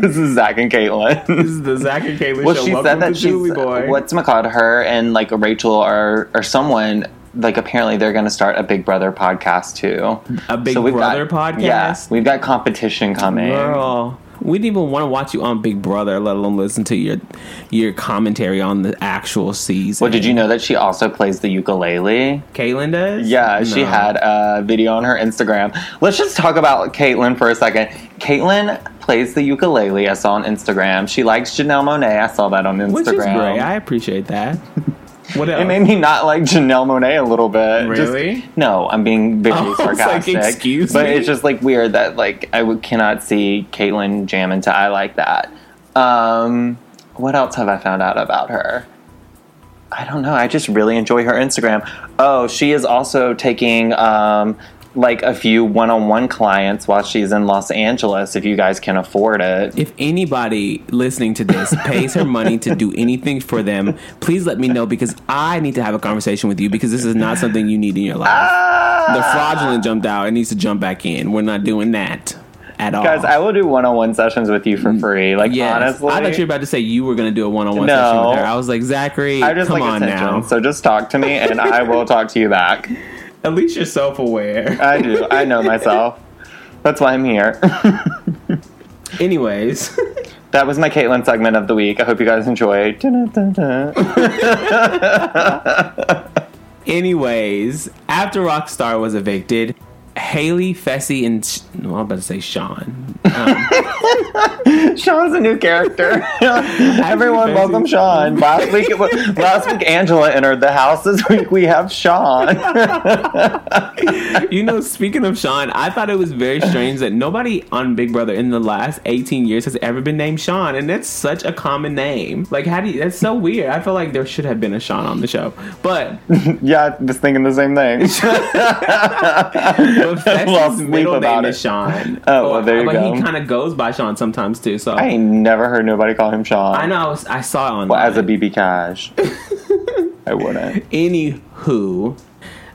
This is Zach and Caitlyn. This is the Zach and Caitlyn well, show. Well, she Welcome said that she's, boy. what's my God, her and like Rachel or, or someone, like apparently they're going to start a Big Brother podcast too. A Big so Brother got, podcast? Yeah. We've got competition coming. Girl. We didn't even want to watch you on Big Brother, let alone listen to your your commentary on the actual season. Well, did you know that she also plays the ukulele? Caitlyn does? Yeah, no. She had a video on her Instagram. Let's just talk about Caitlyn for a second. Caitlyn plays the ukulele, I saw on Instagram. She likes Janelle Monae. I saw that on Instagram. Which is great. I appreciate that. What else? It made me not like Janelle Monae a little bit. Really? Just, no, I'm being very oh, sarcastic. Like, excuse but me? It's just like weird that like I w- cannot see Caitlyn jamming to I Like That. Um, what else have I found out about her? I don't know. I just really enjoy her Instagram. Oh, she is also taking um, like a few one-on-one clients while she's in Los Angeles, if you guys can afford it. If anybody listening to this pays her money to do anything for them, please let me know, because I need to have a conversation with you, because this is not something you need in your life. Ah! The fraudulent jumped out. It needs to jump back in. We're not doing that at all. Guys, I will do one-on-one sessions with you for free. Like, yes. Honestly. I thought you were about to say you were going to do a one-on-one no. session with her. I was like, Zachary, I just come like on attention. now. So just talk to me, and I will talk to you back. At least you're self-aware. I do. I know myself. That's why I'm here. Anyways. That was my Caitlyn segment of the week. I hope you guys enjoyed. Anyways, after Rockstar was evicted, Haley, Fessy, and... Sh- well, I'm about to say Sean. Um, Sean's a new character. Everyone, Fessy. Welcome Sean. Last week, it was, last week Angela entered the house. This week, we have Sean. You know, speaking of Sean, I thought it was very strange that nobody on Big Brother in the last eighteen years has ever been named Sean, and that's such a common name. Like, how do you... That's so weird. I feel like there should have been a Sean on the show, but... Yeah, I was thinking the same thing. But Fessy's well, middle name it. is Sean. Oh, well, there you but go. But he kind of goes by Sean sometimes, too. So I ain't never heard nobody call him Sean. I know. I, was, I saw it online. Well, as a B B Cash. I wouldn't. Anywho,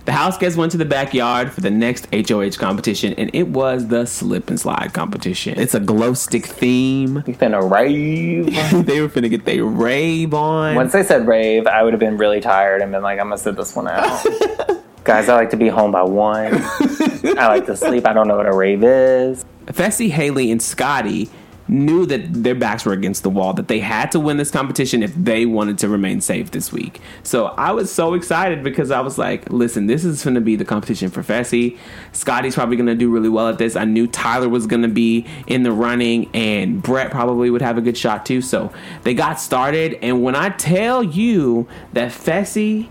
the house guests went to the backyard for the next H O H competition, and it was the slip and slide competition. It's a glow stick theme. You finna rave. They were finna get their rave on. Once they said rave, I would have been really tired and been like, I'm gonna sit this one out. Guys, I like to be home by one. I like to sleep. I don't know what a rave is. Fessy, Haley, and Scotty knew that their backs were against the wall, that they had to win this competition if they wanted to remain safe this week. So I was so excited because I was like, listen, this is going to be the competition for Fessy. Scotty's probably going to do really well at this. I knew Tyler was going to be in the running, and Brett probably would have a good shot too. So they got started. And when I tell you that Fessy...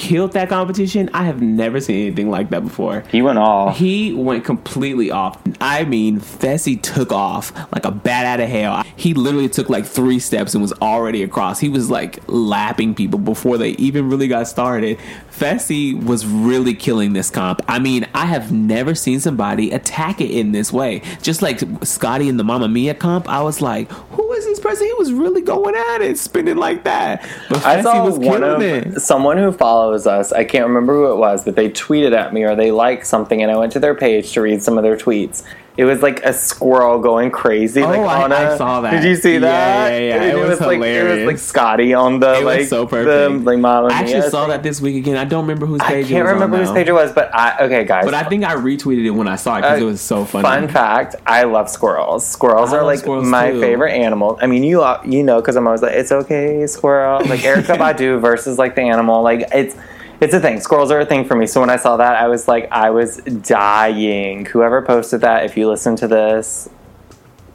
killed that competition. I have never seen anything like that before. He went off. He went completely off. I mean, Fessy took off like a bat out of hell. He literally took like three steps and was already across. He was like lapping people before they even really got started. Fessy was really killing this comp. I mean, I have never seen somebody attack it in this way. Just like Scotty in the Mamma Mia comp, I was like, who is this person? He was really going at it, spinning like that. But I Fessy saw was one of it. Someone who follows us, I can't remember who it was, but they tweeted at me or they liked something, and I went to their page to read some of their tweets. It was like a squirrel going crazy. Oh, like on I, a, I saw that. Did you see that? Yeah, yeah, yeah. It, it was, was hilarious. Like, it was like Scotty on the, it like, was so perfect. The like, Mama I actually Mia saw thing. That this week again. I don't remember whose page it was. I can't was remember on whose now. Page it was, but I, okay, guys. But I think I retweeted it when I saw it because uh, it was so funny. Fun fact, I love squirrels. Squirrels I are like squirrels my too. Favorite animal. I mean, you you know, because I'm always like, it's okay, squirrel. Like Erykah Badu versus like the animal. Like, it's. It's a thing. Squirrels are a thing for me. So when I saw that, I was like, I was dying. Whoever posted that, if you listen to this,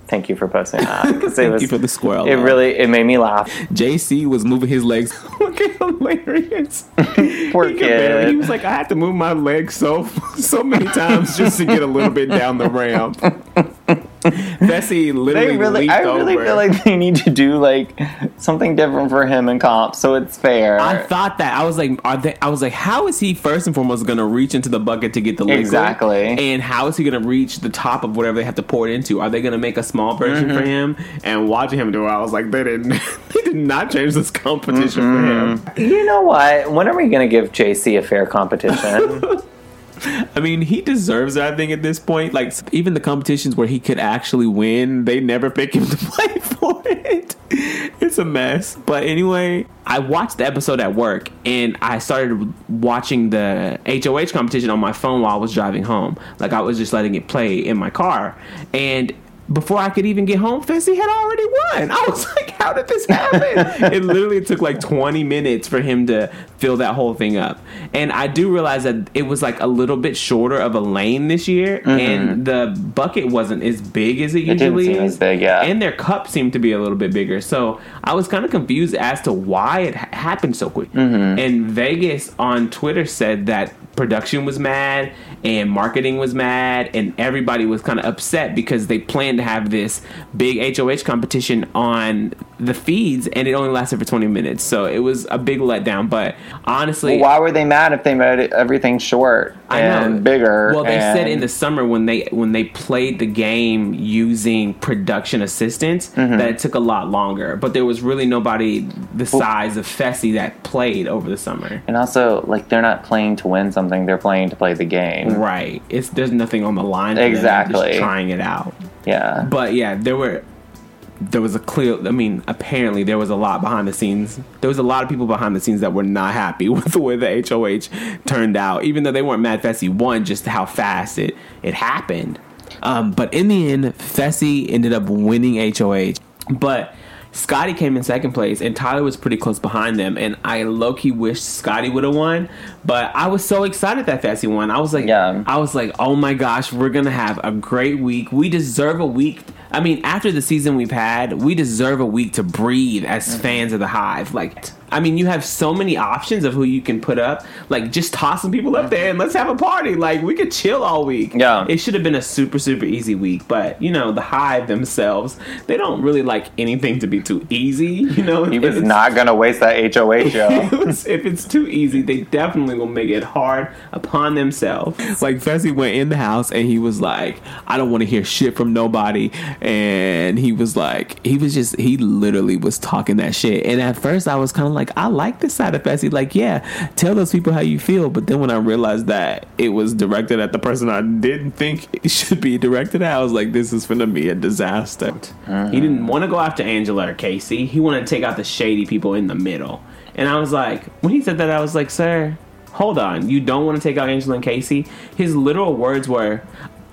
thank you for posting that. It thank was, you for the squirrel. It man. Really, it made me laugh. J C was moving his legs. Fucking hilarious. Poor he kid. He was like, I had to move my legs so, so many times just to get a little bit down the ramp. Fessy literally they really, I really over. Feel like they need to do like something different for him in comp, so it's fair. I thought that I was like, are they, I was like, how is he first and foremost going to reach into the bucket to get the liquid? Exactly. And how is he going to reach the top of whatever they have to pour it into? Are they going to make a small version mm-hmm. for him? And watching him do it, I was like, they didn't, they did not change this competition mm-hmm. for him. You know what? When are we going to give J C a fair competition? I mean, he deserves it, I think, at this point. Like, even the competitions where he could actually win, they never pick him to play for it. It's a mess. But anyway, I watched the episode at work, and I started watching the H O H competition on my phone while I was driving home. Like, I was just letting it play in my car. And before I could even get home, Fessy had already won. I was like, how did this happen? It literally took like twenty minutes for him to fill that whole thing up. And I do realize that it was like a little bit shorter of a lane this year. Mm-hmm. And the bucket wasn't as big as it usually it didn't seem is. As big, yeah. And their cup seemed to be a little bit bigger. So I was kind of confused as to why it ha- happened so quick. Mm-hmm. And Vegas on Twitter said that production was mad and marketing was mad and everybody was kind of upset because they planned to have this big H O H competition on the feeds and it only lasted for twenty minutes, so it was a big letdown. But honestly, well, why were they mad if they made it, everything short I and know. Bigger? Well, they and... said in the summer when they when they played the game using production assistance mm-hmm. that it took a lot longer, but there was really nobody the well, size of Fessy that played over the summer. And also, like, they're not playing to win something, they're playing to play the game, right? It's there's nothing on the line for exactly them, they're just trying it out. Yeah, but yeah, there were There was a clear, I mean, apparently there was a lot behind the scenes. There was a lot of people behind the scenes that were not happy with the way the H O H turned out, even though they weren't mad Fessy won, just how fast it, it happened. Um, but in the end, Fessy ended up winning H O H. But Scotty came in second place, and Tyler was pretty close behind them. And I low-key wish Scotty would have won, but I was so excited that Fessy won. I was like, yeah. I was like, oh my gosh, we're going to have a great week. We deserve a week. I mean, after the season we've had, we deserve a week to breathe as fans of the Hive. Like, I mean, you have so many options of who you can put up. Like, just tossing people up there and let's have a party. Like, we could chill all week. Yeah. It should have been a super, super easy week. But, you know, the Hive themselves, they don't really like anything to be too easy. You know, he was not going to waste that H O H show. If it's too easy, they definitely will make it hard upon themselves. Like, Fessy went in the house and he was like, I don't want to hear shit from nobody. And he was like, he was just, he literally was talking that shit. And at first I was kind of like, I like this side of Fessy. Like, yeah, tell those people how you feel. But then when I realized that it was directed at the person I didn't think it should be directed at, I was like, this is gonna be a disaster. Uh-huh. He didn't want to go after Angela or Casey. He wanted to take out the shady people in the middle. And I was like, when he said that, I was like, sir, hold on. You don't want to take out Angela and Casey? His literal words were,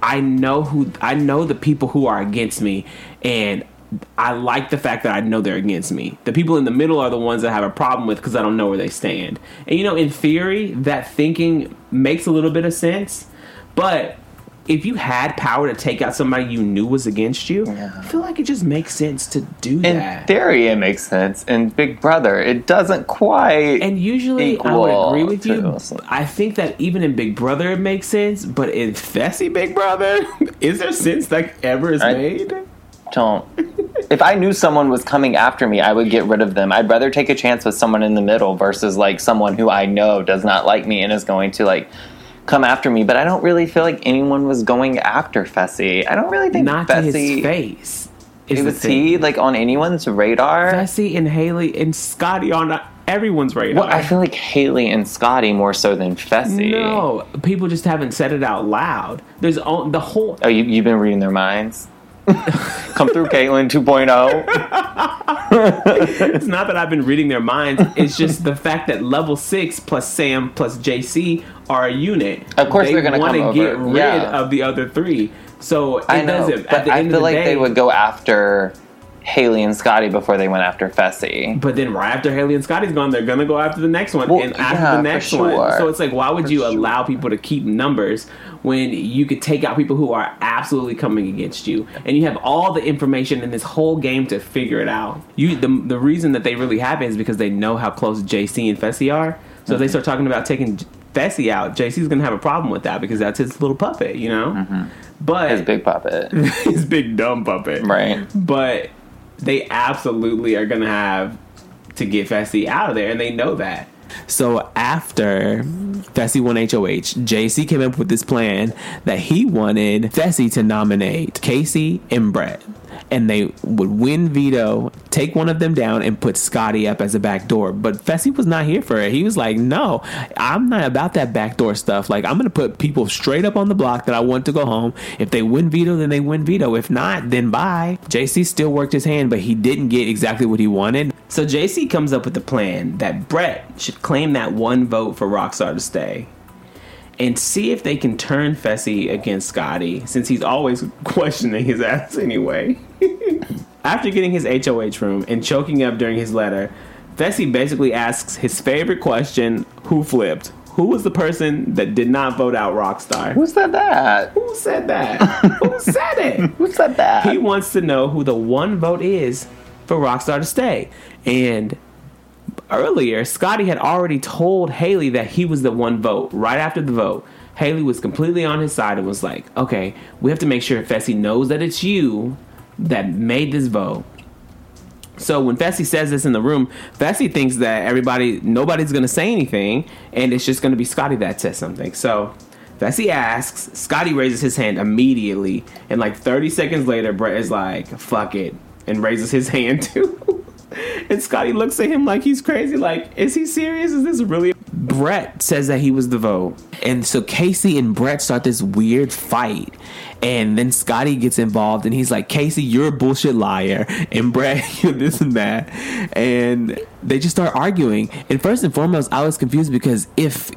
I know who I know the people who are against me, and I like the fact that I know they're against me. The people in the middle are the ones that have a problem with because I don't know where they stand. And, you know, in theory, that thinking makes a little bit of sense, but if you had power to take out somebody you knew was against you, yeah. I feel like it just makes sense to do in that. In theory, it makes sense. In Big Brother, it doesn't quite. And usually, I would agree with you. Awesome. I think that even in Big Brother, it makes sense. But in Fessy Big Brother, is there sense that ever is I made? Don't. If I knew someone was coming after me, I would get rid of them. I'd rather take a chance with someone in the middle versus like someone who I know does not like me and is going to like come after me. But I don't really feel like anyone was going after Fessy. I don't really think not Fessy, to his face. It was he like on anyone's radar? Fessy and Haley and Scotty on everyone's radar. Well, I feel like Haley and Scotty more so than Fessy. No, people just haven't said it out loud. There's all, the whole. Oh, you, you've been reading their minds. Come through, Caitlyn two point oh. It's not that I've been reading their minds. It's just the fact that Level Six plus Sam plus J C are a unit. Of course, they they're going to want to get rid yeah. of the other three. So it I know, doesn't. But I feel the like day, they would go after Haley and Scotty before they went after Fessy. But then right after Haley and Scotty's gone, they're going to go after the next one well, and after yeah, the next sure. one. So it's like, why would for you sure. allow people to keep numbers when you could take out people who are absolutely coming against you, and you have all the information in this whole game to figure it out? You the the reason that they really have it is because they know how close J C and Fessy are. So mm-hmm. if they start talking about taking Fessy out, J C's going to have a problem with that because that's his little puppet, you know? Mm-hmm. But his big puppet. His big dumb puppet. Right. But they absolutely are going to have to get Fessy out of there, and they know that. So after Fessy won H O H, J C came up with this plan that he wanted Fessy to nominate Casey and Brett, and they would win veto, take one of them down, and put Scotty up as a backdoor. But Fessy was not here for it. He was like, no, I'm not about that backdoor stuff. Like, I'm going to put people straight up on the block that I want to go home. If they win veto, then they win veto. If not, then bye. J C still worked his hand, but he didn't get exactly what he wanted. So J C comes up with the plan that Brett should claim that one vote for Rockstar to stay and see if they can turn Fessy against Scotty, since he's always questioning his ass anyway. After getting his H O H room and choking up during his letter, Fessy basically asks his favorite question, who flipped? Who was the person that did not vote out Rockstar? Who said that? Who said that? Who said it? Who said that? He wants to know who the one vote is for Rockstar to stay. And earlier, Scotty had already told Haley that he was the one vote right after the vote. Haley was completely on his side and was like, okay, we have to make sure Fessy knows that it's you that made this vote. So when Fessy says this in the room, Fessy thinks that everybody, nobody's going to say anything, and it's just going to be Scotty that says something. So Fessy asks, Scotty raises his hand immediately, and like thirty seconds later, Brett is like, fuck it, and raises his hand too. And Scotty looks at him like he's crazy. Like, is he serious? Is this really? Brett says that he was the vote. And so Casey and Brett start this weird fight. And then Scotty gets involved and he's like, Casey, you're a bullshit liar. And Brett, you're this and that. And they just start arguing. And first and foremost, I was confused because if,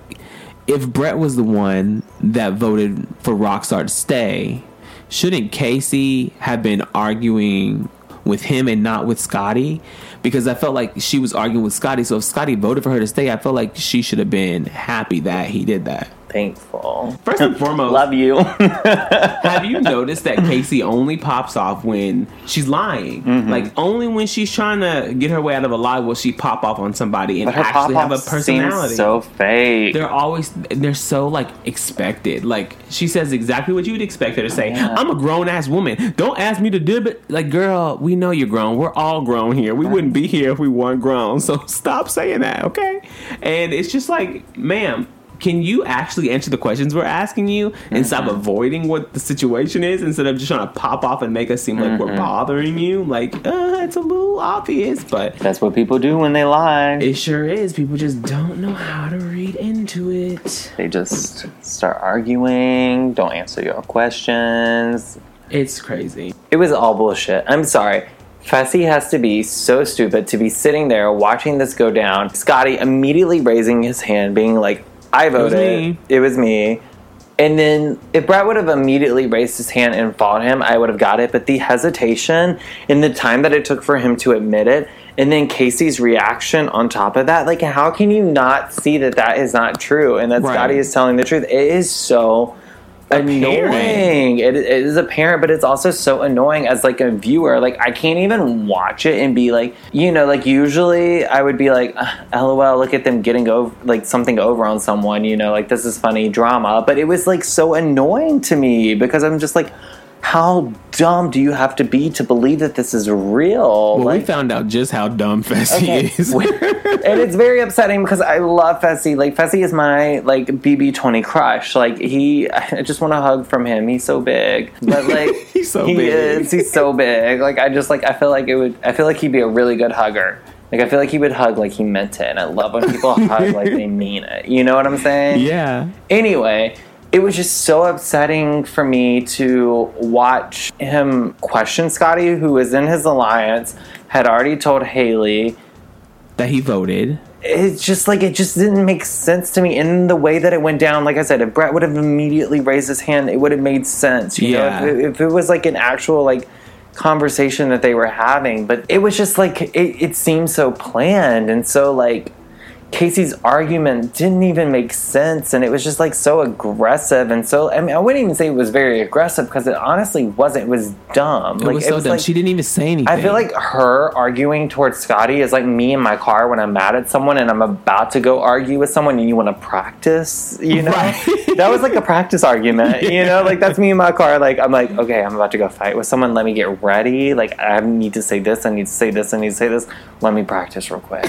if Brett was the one that voted for Rockstar to stay, shouldn't Casey have been arguing with him and not with Scotty? Because I felt like she was arguing with Scotty. So if Scotty voted for her to stay, I felt like she should have been happy that he did that. Thankful. First and foremost, love you. Have you noticed that Casey only pops off when she's lying? Mm-hmm. Like, only when she's trying to get her way out of a lie will she pop off on somebody and actually have a personality. Seems so fake. They're always, they're so, like, expected. Like, she says exactly what you would expect her to say. Yeah. I'm a grown-ass woman. Don't ask me to do it. Like, girl, we know you're grown. We're all grown here. We right. wouldn't be here if we weren't grown. So stop saying that, okay? And it's just like, ma'am, can you actually answer the questions we're asking you and mm-hmm. stop avoiding what the situation is instead of just trying to pop off and make us seem like mm-hmm. we're bothering you? Like, uh, it's a little obvious, but that's what people do when they lie. It sure is. People just don't know how to read into it. They just start arguing, don't answer your questions. It's crazy. It was all bullshit. I'm sorry. Fessy has to be so stupid to be sitting there watching this go down. Scotty immediately raising his hand, being like, I voted. It was me. It was me. And then if Brett would have immediately raised his hand and fought him, I would have got it. But the hesitation and the time that it took for him to admit it, and then Casey's reaction on top of that, like, how can you not see that that is not true and that right. Scotty is telling the truth? It is so annoying. It, it is apparent, but it's also so annoying as like a viewer. Like I can't even watch it and be like, you know, like usually I would be like, lol, look at them getting over like something over on someone, you know, like this is funny drama. But it was like so annoying to me because I'm just like, how dumb do you have to be to believe that this is real? Well, like, we found out just how dumb Fessy okay. is. And it's very upsetting because I love Fessy. Like, Fessy is my, like, B B twenty crush. Like, he... I just want a hug from him. He's so big. But, like... he's so he big. He is. He's so big. Like, I just, like, I feel like it would... I feel like he'd be a really good hugger. Like, I feel like he would hug like he meant it. And I love when people hug like they mean it. You know what I'm saying? Yeah. Anyway... it was just so upsetting for me to watch him question Scotty, who was in his alliance, had already told Haley that he voted. It's just like, it just didn't make sense to me in the way that it went down. Like I said, if Brett would have immediately raised his hand, it would have made sense. You yeah. know, if it, if it was like an actual like conversation that they were having, but it was just like, it, it seemed so planned and so like, Casey's argument didn't even make sense, and it was just like so aggressive and so. I mean, I wouldn't even say it was very aggressive because it honestly wasn't. It was dumb. It like, was so it was dumb. Like, she didn't even say anything. I feel like her arguing towards Scotty is like me in my car when I'm mad at someone and I'm about to go argue with someone, and you want to practice, you know? Right. That was like a practice argument, yeah. you know? Like that's me in my car. Like I'm like, okay, I'm about to go fight with someone. Let me get ready. Like I need to say this. I need to say this. I need to say this. Let me practice real quick.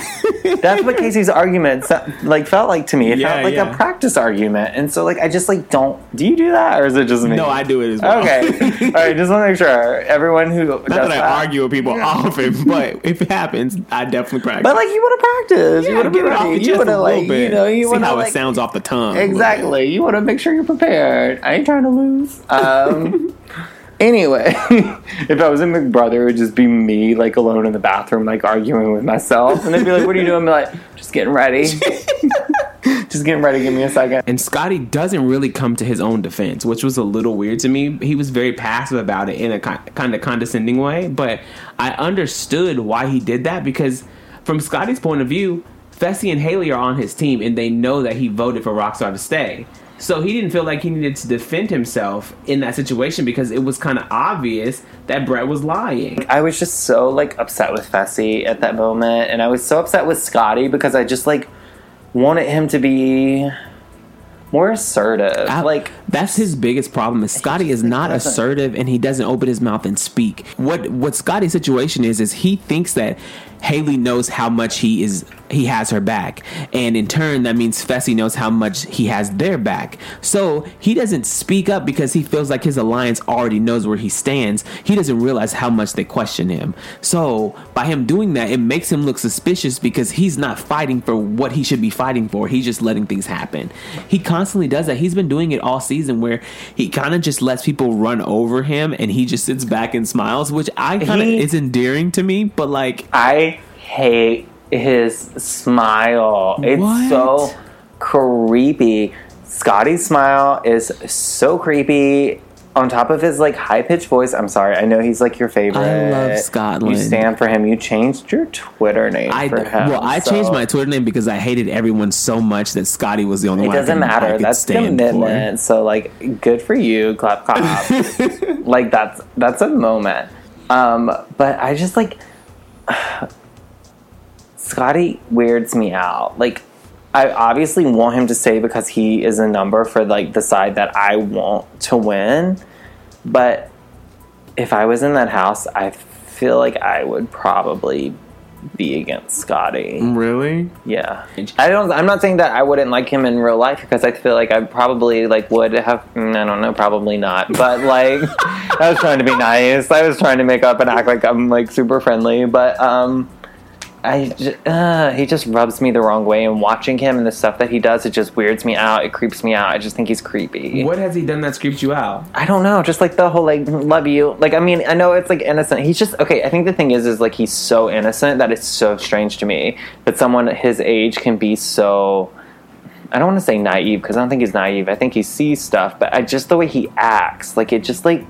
That's what Casey's arguing. Arguments like felt like to me it yeah, felt like yeah. a practice argument, and so like I just like don't do you do that or is it just me? No, I do it as well. Okay. All right, just want to make sure everyone who not does that I that, argue with people often, but if it happens I definitely practice. But like you want to practice, yeah, you want to get it off you want to like bit. You know you want to see how like, it sounds off the tongue exactly. You want to make sure you're prepared. I ain't trying to lose. um Anyway, if I was in Big Brother, it would just be me, like, alone in the bathroom, like, arguing with myself. And they'd be like, what are you doing? And I'd be like, just getting ready. Just getting ready. Give me a second. And Scotty doesn't really come to his own defense, which was a little weird to me. He was very passive about it in a con- kind of condescending way. But I understood why he did that because from Scotty's point of view, Fessy and Haley are on his team, and they know that he voted for Rockstar to stay. So he didn't feel like he needed to defend himself in that situation because it was kind of obvious that Brett was lying. I was just so, like, upset with Fessy at that moment. And I was so upset with Scotty because I just, like, wanted him to be more assertive. I, like that's his biggest problem is Scotty is not assertive and he doesn't open his mouth and speak. What what Scotty's situation is is he thinks that Haley knows how much he is he has her back, and in turn that means Fessy knows how much he has their back. So he doesn't speak up because he feels like his alliance already knows where he stands. He doesn't realize how much they question him. So by him doing that, it makes him look suspicious because he's not fighting for what he should be fighting for. He's just letting things happen. He constantly does that. He's been doing it all season where he kind of just lets people run over him and he just sits back and smiles, which I kind of is endearing to me, but like I hate his smile. It's what? So creepy. Scotty's smile is so creepy. On top of his like high-pitched voice, I'm sorry. I know he's like your favorite. I love Scotland. You stand for him. You changed your Twitter name I, for him. Well, I so. changed my Twitter name because I hated everyone so much that Scotty was the only it one. It doesn't I matter. I that's commitment. For. So like, good for you. Clap, clap. Like that's that's a moment. Um, but I just like. Scotty weirds me out. Like, I obviously want him to stay because he is a number for, like, the side that I want to win. But if I was in that house, I feel like I would probably be against Scotty. Really? Yeah. I don't, I'm not saying that I wouldn't like him in real life because I feel like I probably, like, would have... I don't know, probably not. But, like, I was trying to be nice. I was trying to make up and act like I'm, like, super friendly. But, um... I just, uh, he just rubs me the wrong way, and watching him and the stuff that he does, it just weirds me out. It creeps me out. I just think he's creepy. What has he done that's creeped you out? I don't know. Just like the whole like love you. Like I mean, I know it's like innocent. He's just okay. I think the thing is, is like he's so innocent that it's so strange to me that someone his age can be so. I don't want to say naive because I don't think he's naive. I think he sees stuff, but I just the way he acts, like it just like.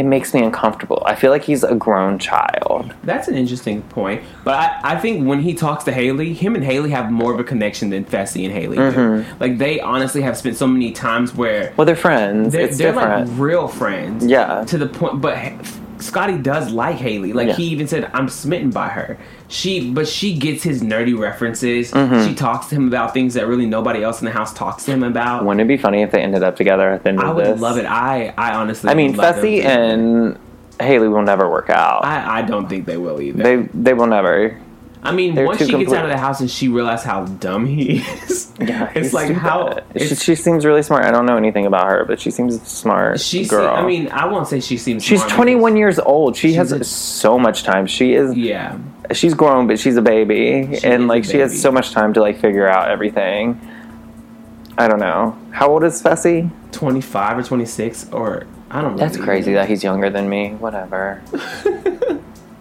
it makes me uncomfortable. I feel like he's a grown child. That's an interesting point. But I, I think when he talks to Haley, him and Haley have more of a connection than Fessy and Haley mm-hmm. do. Like, they honestly have spent so many times where... Well, they're friends. They're, it's they're different. Like real friends. Yeah. To the point... But Scotty does like Haley. Like, yeah. he even said, I'm smitten by her. She, But she gets his nerdy references. Mm-hmm. She talks to him about things that really nobody else in the house talks to him about. Wouldn't it be funny if they ended up together at the end of this? I would love it. I, I honestly I mean, Fessy and Haley will never work out. I, I don't think they will either. They they will never. I mean, They're once she complete. gets out of the house and she realizes how dumb he is. Yeah, it's like how... It's, she, she seems really smart. I don't know anything about her, but she seems smart. She girl. Se- I mean, I won't say she seems she's smart. She's twenty-one years old. She has a, so much time. She is... Yeah. She's grown, but she's a baby. She and, like, baby. she has so much time to, like, figure out everything. I don't know. How old is Fessy? twenty-five or twenty-six or... I don't know. Really That's crazy either. That he's younger than me. Whatever.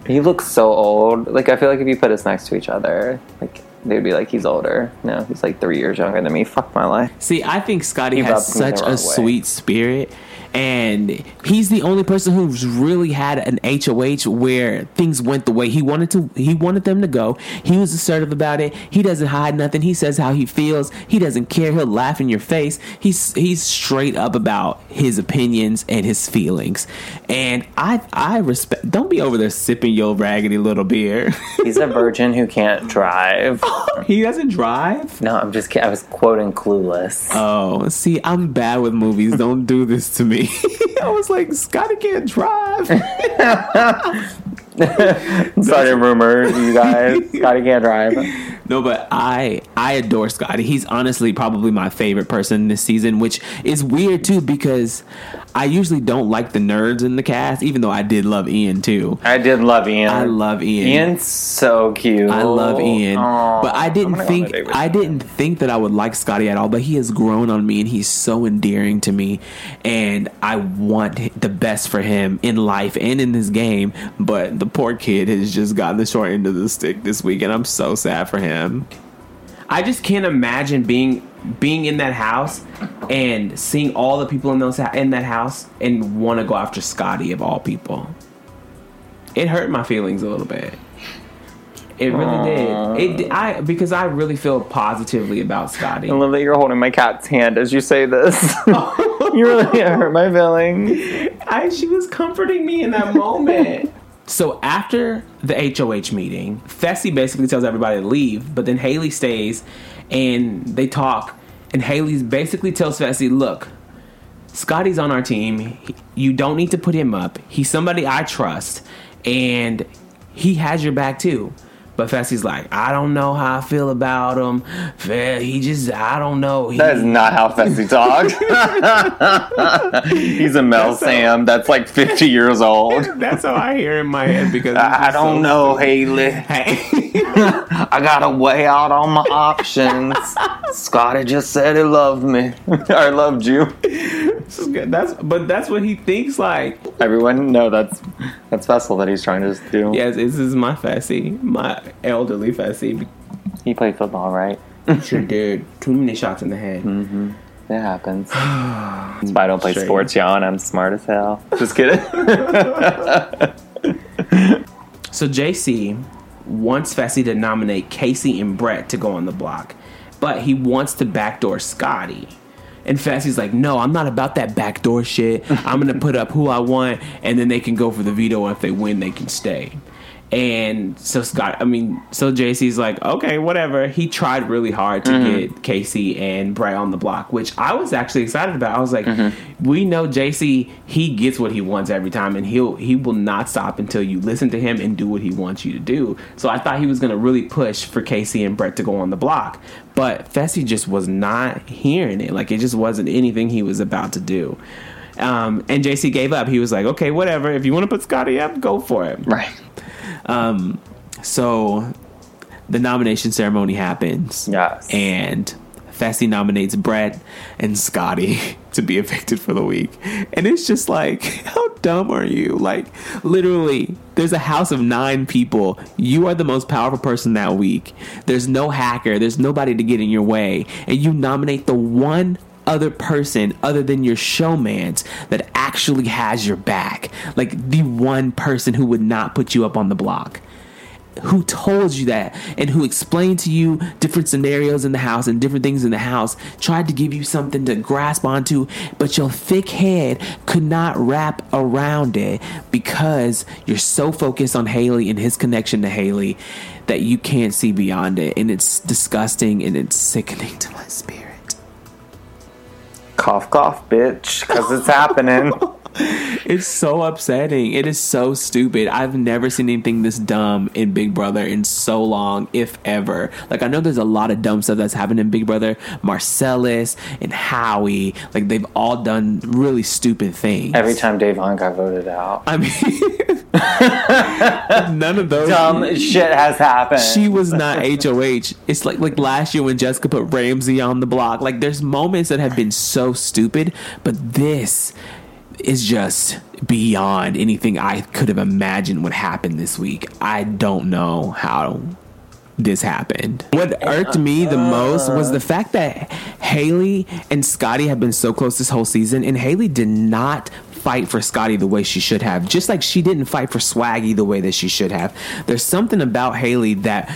He looks so old. Like, I feel like if you put us next to each other, like, they would be like, he's older. No, he's like three years younger than me. Fuck my life. See, I think Scotty he has such a way. sweet spirit. And he's the only person who's really had an H O H where things went the way he wanted to. He wanted them to go. He was assertive about it. He doesn't hide nothing. He says how he feels. He doesn't care. He'll laugh in your face. He's he's straight up about his opinions and his feelings. And I I respect. Don't be over there sipping your raggedy little beer. He's a virgin who can't drive. Oh, he doesn't drive? No, I'm just kidding. I was quoting Clueless. Oh, see, I'm bad with movies. Don't do this to me. I was like, Scotty can't drive. Sorry, rumor, you guys. Scotty can't drive. No, but I I adore Scotty. He's honestly probably my favorite person this season, which is weird too because I usually don't like the nerds in the cast, even though I did love Ian too. I did love Ian. I love Ian. Ian's so cute. I love Ian. Aww. But I didn't think I didn't think that I would like Scotty at all, but he has grown on me and he's so endearing to me and I want the best for him in life and in this game, but the poor kid has just gotten the short end of the stick this week and I'm so sad for him. I just can't imagine being being in that house and seeing all the people in those in that house and want to go after Scotty of all people. It hurt my feelings a little bit. It really Aww. did. It I because I really feel positively about Scotty. I love that you're holding my cat's hand as you say this. You really hurt my feelings. I she was comforting me in that moment. So after the H O H meeting, Fessy basically tells everybody to leave, but then Haley stays and they talk. And Haley basically tells Fessy, look, Scotty's on our team. You don't need to put him up. He's somebody I trust. And he has your back too. But Fessy's like, I don't know how I feel about him. He just, I don't know. He... That is not how Fessy talks. He's a Mel that's Sam how... that's like fifty years old. That's how I hear in my head because I don't so know, stupid. Haley. Hey. I gotta weigh out all my options. Scotty just said he loved me. I loved you. That's but that's what he thinks. Like everyone, no, that's that's Fessel that he's trying to do. Yes, this is my Fessy, my elderly Fessy. He played football, right? Sure did. Too many shots in the head. Mm-hmm. That happens. That's why I don't play Straight. sports, y'all. And I'm smart as hell. Just kidding. So J C wants Fessy to nominate Casey and Brett to go on the block, but he wants to backdoor Scotty. And Fessy's like, no, I'm not about that backdoor shit. I'm going to put up who I want, and then they can go for the veto, and if they win, they can stay. And so Scott, I mean, so J C's like, okay, whatever. He tried really hard to mm-hmm. get Casey and Brett on the block, which I was actually excited about. I was like, mm-hmm. we know J C, he gets what he wants every time, and he'll he will not stop until you listen to him and do what he wants you to do. So I thought he was going to really push for Casey and Brett to go on the block. But Fessy just was not hearing it. Like, it just wasn't anything he was about to do. Um, and J C gave up. He was like, okay, whatever. If you want to put Scotty up, go for it. Right. Um, so the nomination ceremony happens. Yes. And Fessy nominates Brett and Scotty to be evicted for the week. And it's just like, how dumb are you? Like, literally, there's a house of nine people. You are the most powerful person that week. There's no hacker. There's nobody to get in your way. And you nominate the one other person other than your showmans that actually has your back. Like the one person who would not put you up on the block. Who told you that and who explained to you different scenarios in the house and different things in the house, tried to give you something to grasp onto, but your thick head could not wrap around it because you're so focused on Haley and his connection to Haley that you can't see beyond it. And it's disgusting and it's sickening to my spirit. Cough, cough, bitch, because it's happening. It's so upsetting. It is so stupid. I've never seen anything this dumb in Big Brother in so long, if ever. Like, I know there's a lot of dumb stuff that's happened in Big Brother. Marcellus and Howie, like, they've all done really stupid things. Every time Davon got voted out. I mean, none of those. Dumb shit has happened. She was not H O H. It's like, like last year when Jessica put Ramsey on the block. Like, there's moments that have been so stupid, but this... is just beyond anything I could have imagined would happen this week. I don't know how this happened. What irked me the most was the fact that Haley and Scotty have been so close this whole season, and Haley did not fight for Scotty the way she should have, just like she didn't fight for Swaggy the way that she should have. There's something about Haley that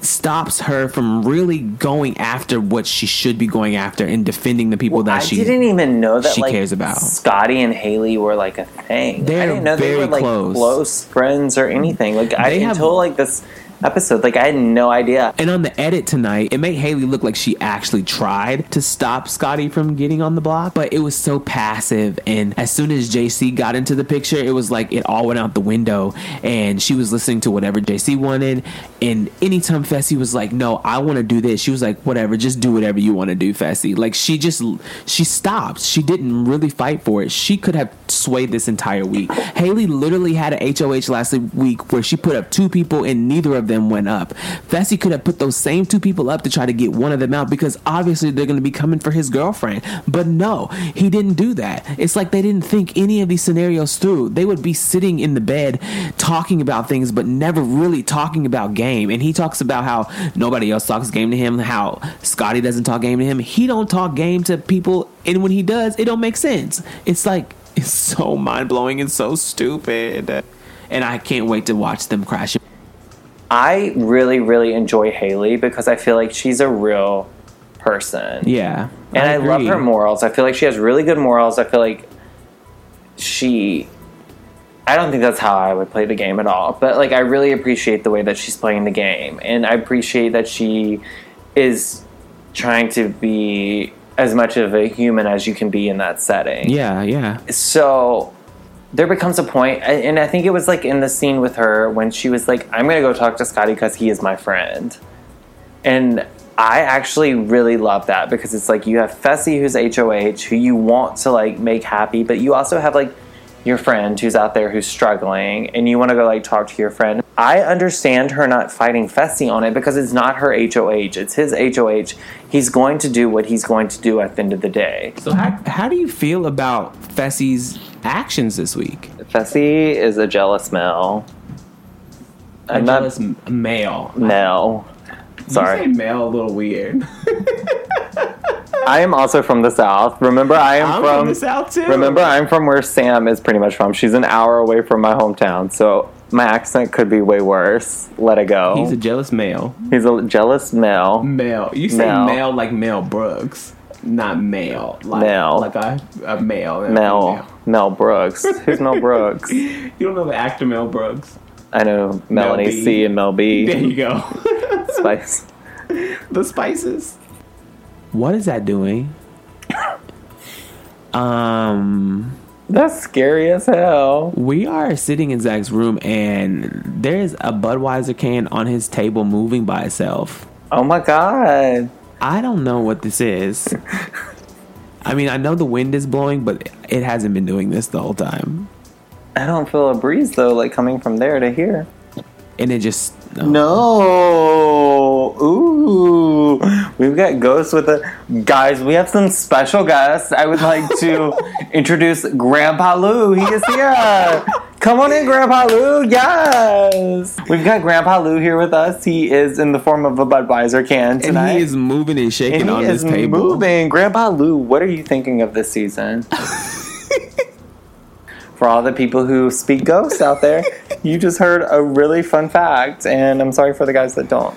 stops her from really going after what she should be going after and defending the people well, that I she didn't even know that she like, cares about. Scotty and Haley were like a thing. They're I didn't know very they were like close. close friends or anything. Like I have, until like this episode, like I had no idea. And on the edit tonight, it made Haley look like she actually tried to stop Scotty from getting on the block, but it was so passive. And as soon as J C got into the picture, it was like it all went out the window, and she was listening to whatever J C wanted. And anytime Fessy was like, "No, I want to do this," she was like, "Whatever, just do whatever you want to do, Fessy." Like she just she stopped. She didn't really fight for it. She could have swayed this entire week. Haley literally had an H O H last week where she put up two people, and neither of them them went up. Fessy could have put those same two people up to try to get one of them out because obviously they're going to be coming for his girlfriend. But no, he didn't do that. It's like they didn't think any of these scenarios through. They would be sitting in the bed talking about things but never really talking about game. And he talks about how nobody else talks game to him, how Scotty doesn't talk game to him. He don't talk game to people, and when he does, it don't make sense. It's like, it's so mind-blowing and so stupid. And I can't wait to watch them crash. I really, really enjoy Haley because I feel like she's a real person. Yeah. I and I agree. Love her morals. I feel like she has really good morals. I feel like she... I don't think that's how I would play the game at all. But, like, I really appreciate the way that she's playing the game. And I appreciate that she is trying to be as much of a human as you can be in that setting. Yeah, yeah. So... there becomes a point, and I think it was, like, in the scene with her when she was like, I'm going to go talk to Scotty because he is my friend. And I actually really love that because it's, like, you have Fessy, who's H O H, who you want to, like, make happy, but you also have, like, your friend who's out there who's struggling, and you want to go, like, talk to your friend. I understand her not fighting Fessy on it because it's not her H O H. It's his H O H. He's going to do what he's going to do at the end of the day. So how, how do you feel about Fessy's actions this week? Fessy is a jealous male. A I'm jealous not, m- male. Male. Sorry. You say male a little weird. I am also from the South. Remember, I am I'm from, from the South too. Remember, I'm from where Sam is pretty much from. She's an hour away from my hometown, so my accent could be way worse. Let it go. He's a jealous male. He's a jealous male. Male. You say male, male like Mel Brooks. Not male, like, male, like a, a male, Mel, male. Mel Brooks. Who's Mel Brooks? You don't know the actor Mel Brooks? I know Mel Melanie B. C and Mel B. There you go. Spice. The Spices. What is that doing? um, that's scary as hell. We are sitting in Zach's room, and there's a Budweiser can on his table moving by itself. Oh my god. I don't know what this is. I mean, I know the wind is blowing, but it hasn't been doing this the whole time. I don't feel a breeze, though, like coming from there to here. And it just... Oh. No! Ooh! We've got ghosts with us. Guys, we have some special guests. I would like to introduce Grandpa Lou. He is here! Come on in, Grandpa Lou. Yes. We've got Grandpa Lou here with us. He is in the form of a Budweiser can tonight. And he is moving and shaking and on this table. He is moving. Grandpa Lou, what are you thinking of this season? For all the people who speak ghosts out there, you just heard a really fun fact. And I'm sorry for the guys that don't.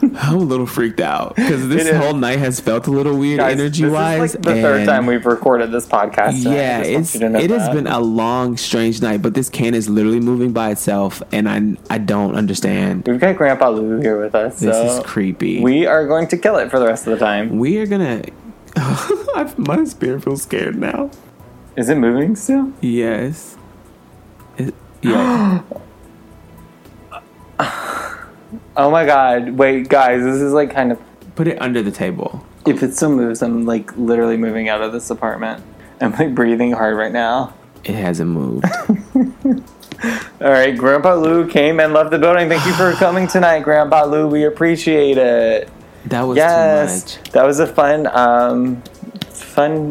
I'm a little freaked out because this whole night has felt a little weird, guys, energy-wise. This is like the third time we've recorded this podcast. Tonight. Yeah, it's, it that. has been a long, strange night, but this can is literally moving by itself, and I I don't understand. We've got Grandpa Lou here with us. This so is creepy. We are going to kill it for the rest of the time. We are gonna. My spirit feels scared now. Is it moving still? Yes. It, yeah. Oh my god, wait, guys, this is like kind of... Put it under the table. If it still moves, I'm like literally moving out of this apartment. I'm like breathing hard right now. It hasn't moved. All right, Grandpa Lou came and left the building. Thank you for coming tonight, Grandpa Lou. We appreciate it. That was yes, too much. That was a fun... Um, fun.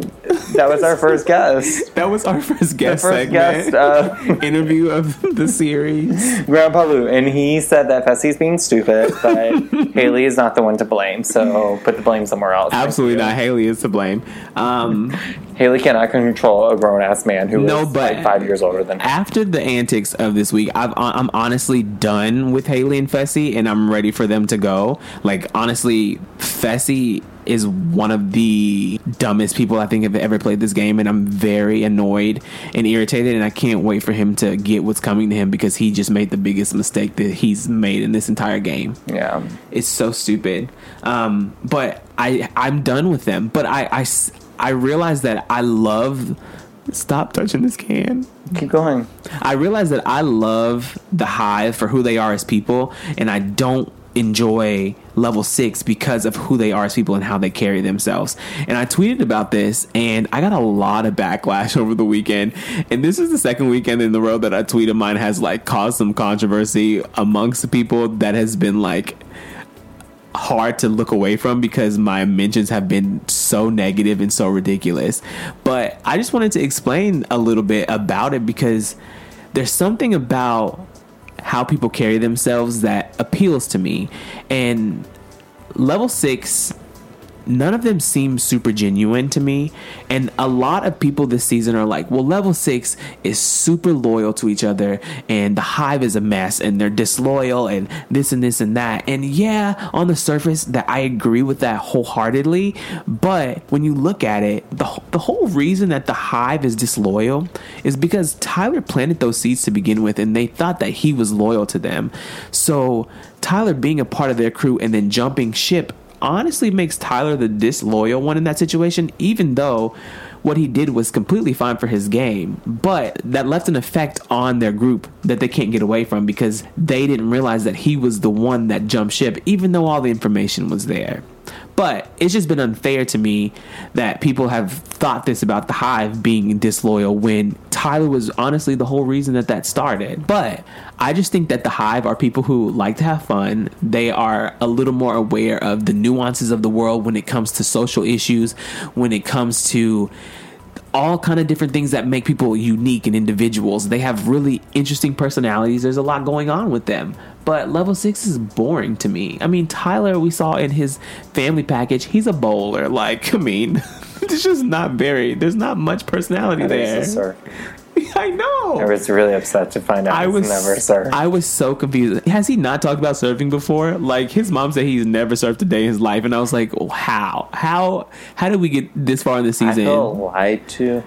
That was our first guest. That was our first guest the first segment. Guest, uh, interview of the series. Grandpa Lou, and he said that Fessy's being stupid, but Haley is not the one to blame, so put the blame somewhere else. Absolutely not. Haley is to blame. Um, Haley cannot control a grown-ass man who no, is like five years older than her. After the antics of this week, I've, I'm honestly done with Haley and Fessy, and I'm ready for them to go. Like, honestly, Fessy is one of the dumbest people I think have ever played this game, and I'm very annoyed and irritated, and I can't wait for him to get what's coming to him because he just made the biggest mistake that he's made in this entire game. Yeah. It's so stupid. Um, but I, I'm done with them. But I, I, I realize that I love... Stop touching this can. Keep going. I realize that I love the Hive for who they are as people, and I don't enjoy Level Six because of who they are as people and how they carry themselves. And I tweeted about this, and I got a lot of backlash over the weekend. And this is the second weekend in the row that a tweet of mine has like caused some controversy amongst the people that has been like hard to look away from because my mentions have been so negative and so ridiculous. But I just wanted to explain a little bit about it because there's something about how people carry themselves that appeals to me. And Level Six, none of them seem super genuine to me. And a lot of people this season are like, well, Level Six is super loyal to each other, and the Hive is a mess, and they're disloyal, and this and this and that. And yeah, on the surface, that I agree with that wholeheartedly. But when you look at it, the, the whole reason that the Hive is disloyal is because Tyler planted those seeds to begin with, and they thought that he was loyal to them. So Tyler being a part of their crew and then jumping ship honestly makes Tyler the disloyal one in that situation, even though what he did was completely fine for his game. But that left an effect on their group that they can't get away from because they didn't realize that he was the one that jumped ship, even though all the information was there. But it's just been unfair to me that people have thought this about the Hive being disloyal when Tyler was honestly the whole reason that that started. But I just think that the Hive are people who like to have fun. They are a little more aware of the nuances of the world when it comes to social issues, when it comes to all kind of different things that make people unique and individuals. They have really interesting personalities. There's a lot going on with them. But Level Six is boring to me. I mean, Tyler, we saw in his family package, he's a bowler. Like, I mean, it's just not very, there's not much personality that there. Is a I know. I was really upset to find out I was never surfed. I was so confused. Has he not talked about surfing before? Like, his mom said he's never surfed a day in his life, and I was like, oh, how? How? How did we get this far in the season? I feel lied to.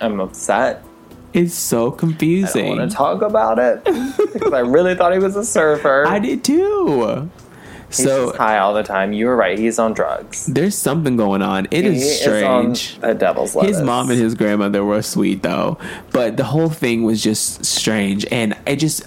I'm upset. It's so confusing. I don't want to talk about it because I really thought he was a surfer. I did too. He's so just high all the time. You were right. He's on drugs. There's something going on. It he is strange. Is on a devil's lettuce. His mom and his grandmother were sweet though, but the whole thing was just strange, and I just,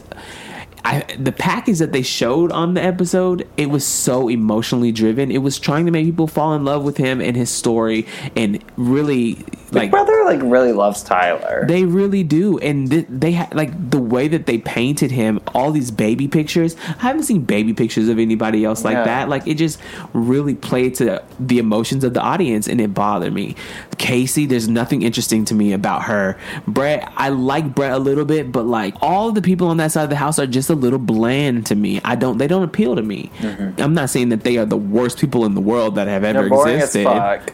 I the package that they showed on the episode, it was so emotionally driven. It was trying to make people fall in love with him and his story, and really Big like, Brother, like, really loves Tyler. They really do. And th- they, ha- like, the way that they painted him, all these baby pictures. I haven't seen baby pictures of anybody else like yeah. that. Like, it just really played to the emotions of the audience, and it bothered me. Casey, there's nothing interesting to me about her. Brett, I like Brett a little bit, but, like, all the people on that side of the house are just a little bland to me. I don't, they don't appeal to me. Mm-hmm. I'm not saying that they are the worst people in the world that have ever existed.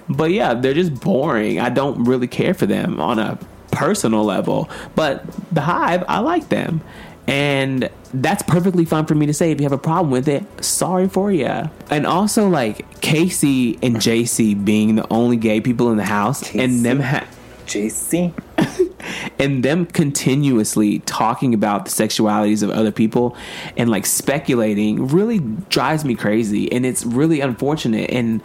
But, yeah, they're just boring. I don't really care for them on a personal level, but the Hive, I like them, and that's perfectly fine for me to say. If you have a problem with it, sorry for you. And also, like, Casey and J C being the only gay people in the house, J C, and them ha- J C and them continuously talking about the sexualities of other people and, like, speculating really drives me crazy, and it's really unfortunate. And,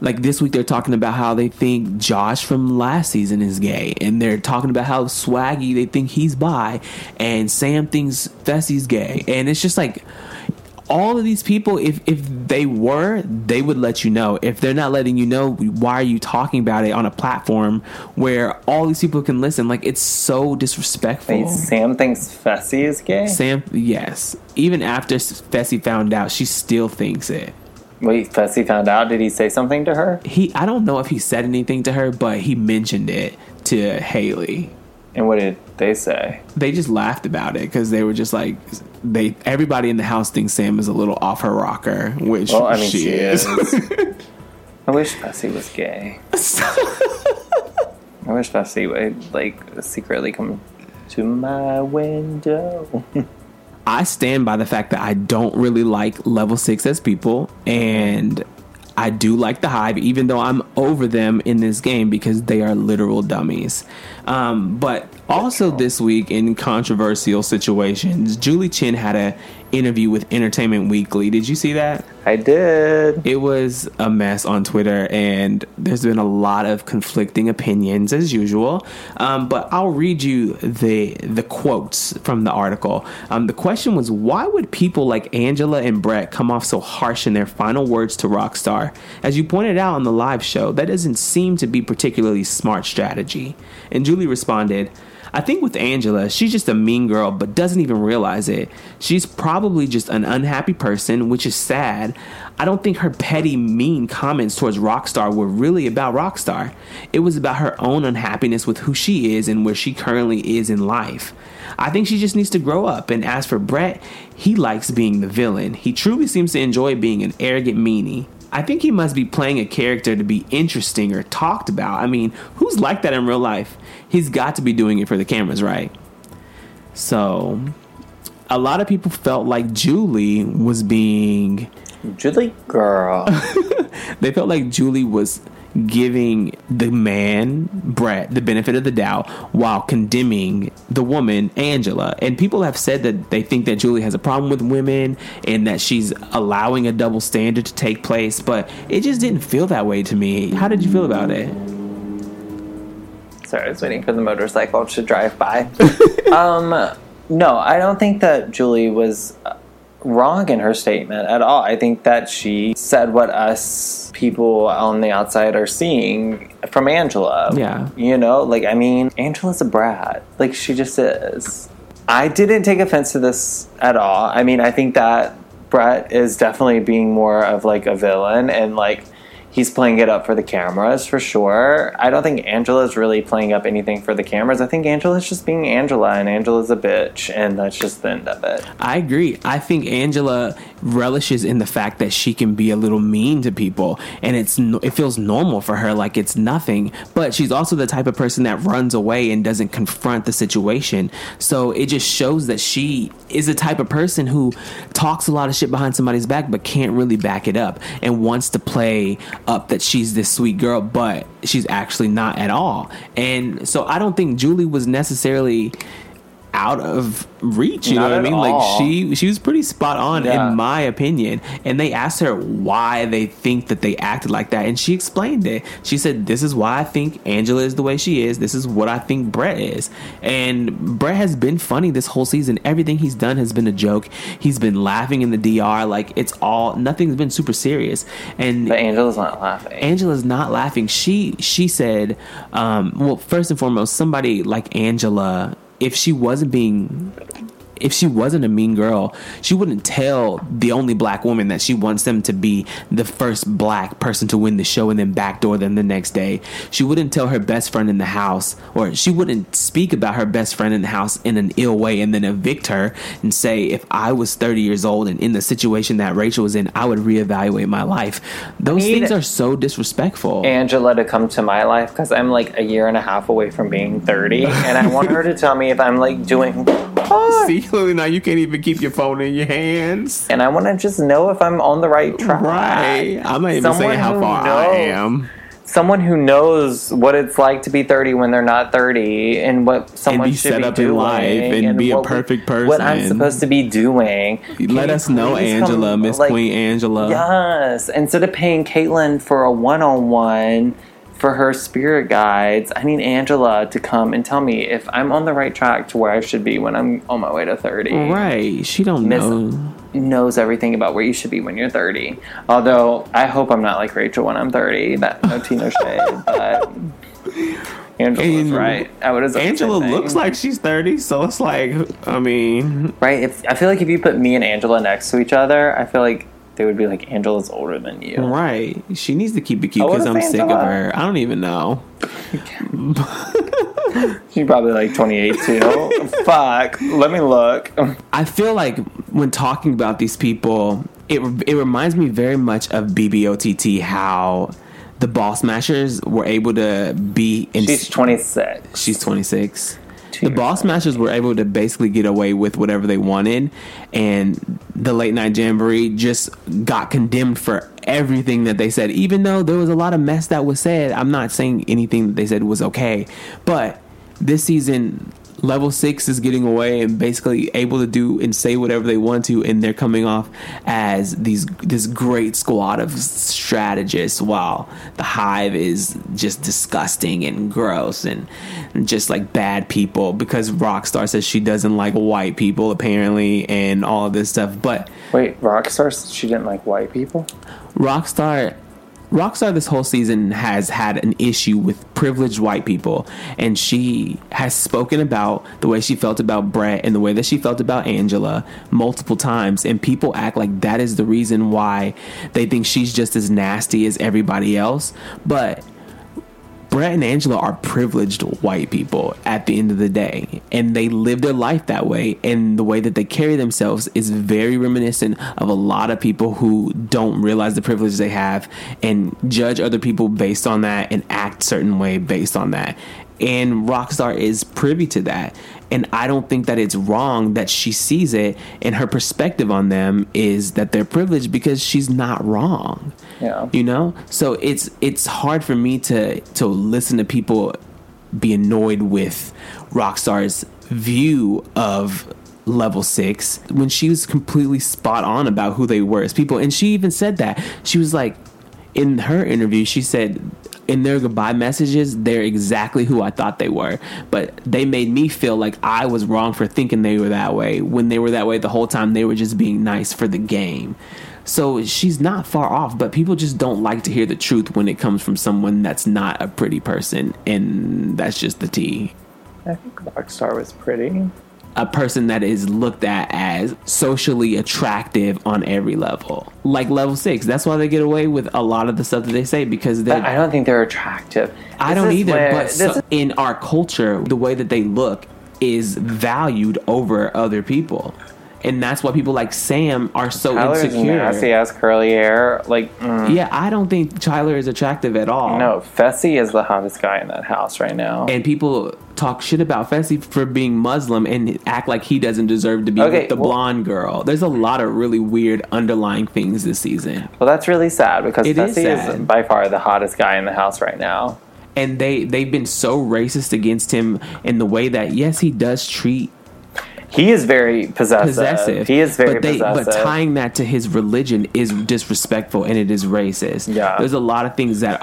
like, this week they're talking about how they think Josh from last season is gay, and they're talking about how Swaggy, they think he's bi, and Sam thinks Fessy's gay. And it's just like, all of these people, if, if they were, they would let you know. If they're not letting you know, why are you talking about it on a platform where all these people can listen? Like, it's so disrespectful. Wait, Sam thinks Fessy is gay? Sam, yes. Even after Fessy found out, she still thinks it. Wait, Fessy found out? Did he say something to her? He, I don't know if he said anything to her, but he mentioned it to Haley. And what did they say? They just laughed about it because they were just like, they. Everybody in the house thinks Sam is a little off her rocker, which well, I mean, she, she is. is. I wish Fessy was gay. I wish Fessy would, like, secretly come to my window. I stand by the fact that I don't really like Level Six as people, and I do like the Hive, even though I'm over them in this game because they are literal dummies. Um, but also this week, in controversial situations, Julie Chen had an interview with Entertainment Weekly. Did you see that? I did. It was a mess on Twitter, and there's been a lot of conflicting opinions as usual. Um, but I'll read you the the quotes from the article. Um, the question was, why would people like Angela and Brett come off so harsh in their final words to Rockstar? As you pointed out on the live show, that doesn't seem to be particularly smart strategy. And Julie responded, I think with Angela, she's just a mean girl, but doesn't even realize it. She's probably just an unhappy person, which is sad. I don't think her petty, mean comments towards Rockstar were really about Rockstar. It was about her own unhappiness with who she is and where she currently is in life. I think she just needs to grow up. And as for Brett, he likes being the villain. He truly seems to enjoy being an arrogant meanie. I think he must be playing a character to be interesting or talked about. I mean, who's like that in real life? He's got to be doing it for the cameras, right? So, a lot of people felt like Julie was being... Julie Girl. They felt like Julie was giving the man, Brett, the benefit of the doubt while condemning the woman, Angela. And people have said that they think that Julie has a problem with women and that she's allowing a double standard to take place, but it just didn't feel that way to me. How did you feel about it? Sorry, I was waiting for the motorcycle to drive by. um, no, I don't think that Julie was wrong in her statement at all. I think that she said what us people on the outside are seeing from Angela. Yeah. You know, like, I mean, Angela's a brat. Like, she just is. I didn't take offense to this at all. I mean, I think that Brett is definitely being more of, like, a villain, and, like, he's playing it up for the cameras, for sure. I don't think Angela's really playing up anything for the cameras. I think Angela's just being Angela, and Angela's a bitch, and that's just the end of it. I agree. I think Angela relishes in the fact that she can be a little mean to people, and it's it feels normal for her, like it's nothing. But she's also the type of person that runs away and doesn't confront the situation. So it just shows that she is the type of person who talks a lot of shit behind somebody's back but can't really back it up and wants to play up that she's this sweet girl, but she's actually not at all. And so I don't think Julie was necessarily out of reach, you Not know what I mean? All. Like she she was pretty spot on, yeah. in my opinion. And they asked her why they think that they acted like that, and she explained it. She said, "This is why I think Angela is the way she is. This is what I think Brett is." And Brett has been funny this whole season. Everything he's done has been a joke. He's been laughing in the D R, like it's all, nothing's been super serious. And but Angela's not laughing. Angela's not laughing. She she said, um, well, first and foremost, somebody like Angela, if she wasn't being, if she wasn't a mean girl, she wouldn't tell the only black woman that she wants them to be the first black person to win the show and then backdoor them the next day. She wouldn't tell her best friend in the house, or she wouldn't speak about her best friend in the house in an ill way and then evict her and say, if I was thirty years old and in the situation that Rachel was in, I would reevaluate my life. Those things are so disrespectful. Angela to come to my life because I'm like a year and a half away from being thirty and I want her to tell me if I'm like doing... Oh. See, Lily, now you can't even keep your phone in your hands. And I want to just know if I'm on the right track. Right. I'm not even someone saying how far knows, I am. Someone who knows what it's like to be thirty when they're not thirty and what someone and be should set be up doing in life and, and be a perfect we, person. What I'm supposed to be doing. Can Let us know, Angela, Miss like, Queen Angela. Yes. Instead of paying Caitlyn for a one-on-one for her spirit guides, I need Angela to come and tell me if I'm on the right track to where I should be when I'm on my way to thirty. Right. She don't Miss know. Knows everything about where you should be when you're thirty. Although, I hope I'm not like Rachel when I'm thirty. That, no Tina shade, but... Angela's and right. I would have Angela looks like she's thirty, so it's like, I mean... Right? If, I feel like if you put me and Angela next to each other, I feel like they would be like, Angela's older than you. Right. She needs to keep it cute because I'm Angela? sick of her. I don't even know. She's probably like twenty-eight too. Fuck. Let me look. I feel like when talking about these people, it it reminds me very much of B B O T T, how the Ball Smashers were able to be... in She's twenty-six. She's twenty-six. The Ball Smashers were able to basically get away with whatever they wanted, and the Late Night Jamboree just got condemned for everything that they said, even though there was a lot of mess that was said. I'm not saying anything that they said was okay, but this season, Level Six is getting away and basically able to do and say whatever they want to, and they're coming off as these this great squad of strategists while the Hive is just disgusting and gross and just like bad people, because Rockstar says she doesn't like white people apparently and all of this stuff. But wait, Rockstar said she didn't like white people? Rockstar Rockstar this whole season has had an issue with privileged white people, and she has spoken about the way she felt about Brett and the way that she felt about Angela multiple times, and people act like that is the reason why they think she's just as nasty as everybody else. But Brett and Angela are privileged white people at the end of the day, and they live their life that way, and the way that they carry themselves is very reminiscent of a lot of people who don't realize the privilege they have and judge other people based on that and act certain way based on that. And Rockstar is privy to that, and I don't think that it's wrong that she sees it, and her perspective on them is that they're privileged because she's not wrong. Yeah. You know? So it's it's hard for me to to listen to people be annoyed with Rockstar's view of Level Six when she was completely spot on about who they were as people. And she even said that. She was like, in her interview, she said, in their goodbye messages, they're exactly who I thought they were, but they made me feel like I was wrong for thinking they were that way when they were that way the whole time. They were just being nice for the game. So she's not far off, but people just don't like to hear the truth when it comes from someone that's not a pretty person, and that's just the tea. I think Rockstar was pretty. A person that is looked at as socially attractive on every level, like Level Six. That's why they get away with a lot of the stuff that they say, because they. But I don't think they're attractive. I this don't either. Where, but so, is- in our culture, the way that they look is valued over other people, and that's why people like Sam are so Tyler's insecure. Nasty ass curly hair, like. Mm. Yeah, I don't think Tyler is attractive at all. No, Fessy is the hottest guy in that house right now, and people talk shit about Fessy for being Muslim and act like he doesn't deserve to be okay, with the well, blonde girl. There's a lot of really weird underlying things this season. Well, that's really sad because it Fessy is, sad. is by far the hottest guy in the house right now. And they, they've been so racist against him in the way that, yes, he does treat He is very possessive. possessive. He is very but they, possessive. But tying that to his religion is disrespectful and it is racist. Yeah. There's a lot of things that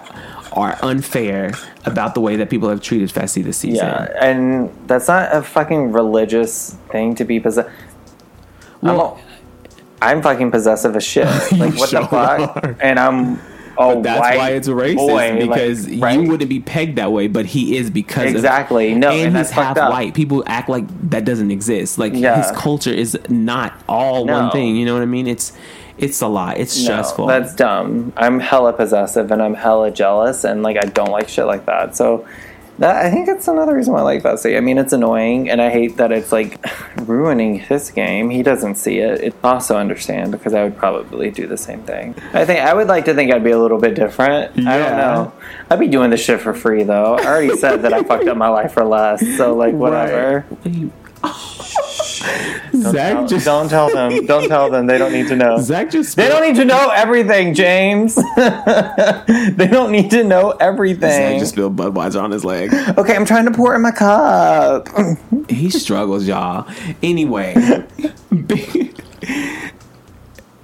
are unfair about the way that people have treated Fessy this season. Yeah, and that's not a fucking religious thing to be possessive. Well, I'm, I'm fucking possessive as shit. Like, what sure the fuck? Are. And I'm... Oh, but that's why it's racist boy, because like, right? you wouldn't be pegged that way, but he is because exactly. of, no, and, and he's half white. People act like that doesn't exist. Like yeah. his culture is not all no. one thing. You know what I mean? It's it's a lot. It's no, stressful. That's dumb. I'm hella possessive and I'm hella jealous and like I don't like shit like that. So that I think that's another reason why I like Fessy. I mean, it's annoying and I hate that it's like ruining his game. He doesn't see it. It also understand because I would probably do the same thing. I think I would like to think I'd be a little bit different. Yeah. I don't know. I'd be doing this shit for free though. I already said that I fucked up my life for less. So like whatever. Right. Don't, Zach tell, just... don't tell them. Don't tell them. They don't need to know. Zach just spilled... They don't need to know everything, James. They don't need to know everything. Zach just spilled Budweiser on his leg. Okay, I'm trying to pour in my cup. He struggles, y'all. Anyway.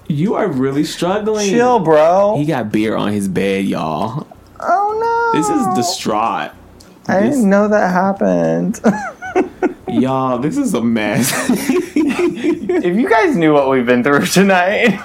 You are really struggling. Chill, bro. He got beer on his bed, y'all. Oh, no. This is distraught. I this... didn't know that happened. Y'all, this is a mess. If you guys knew what we've been through tonight,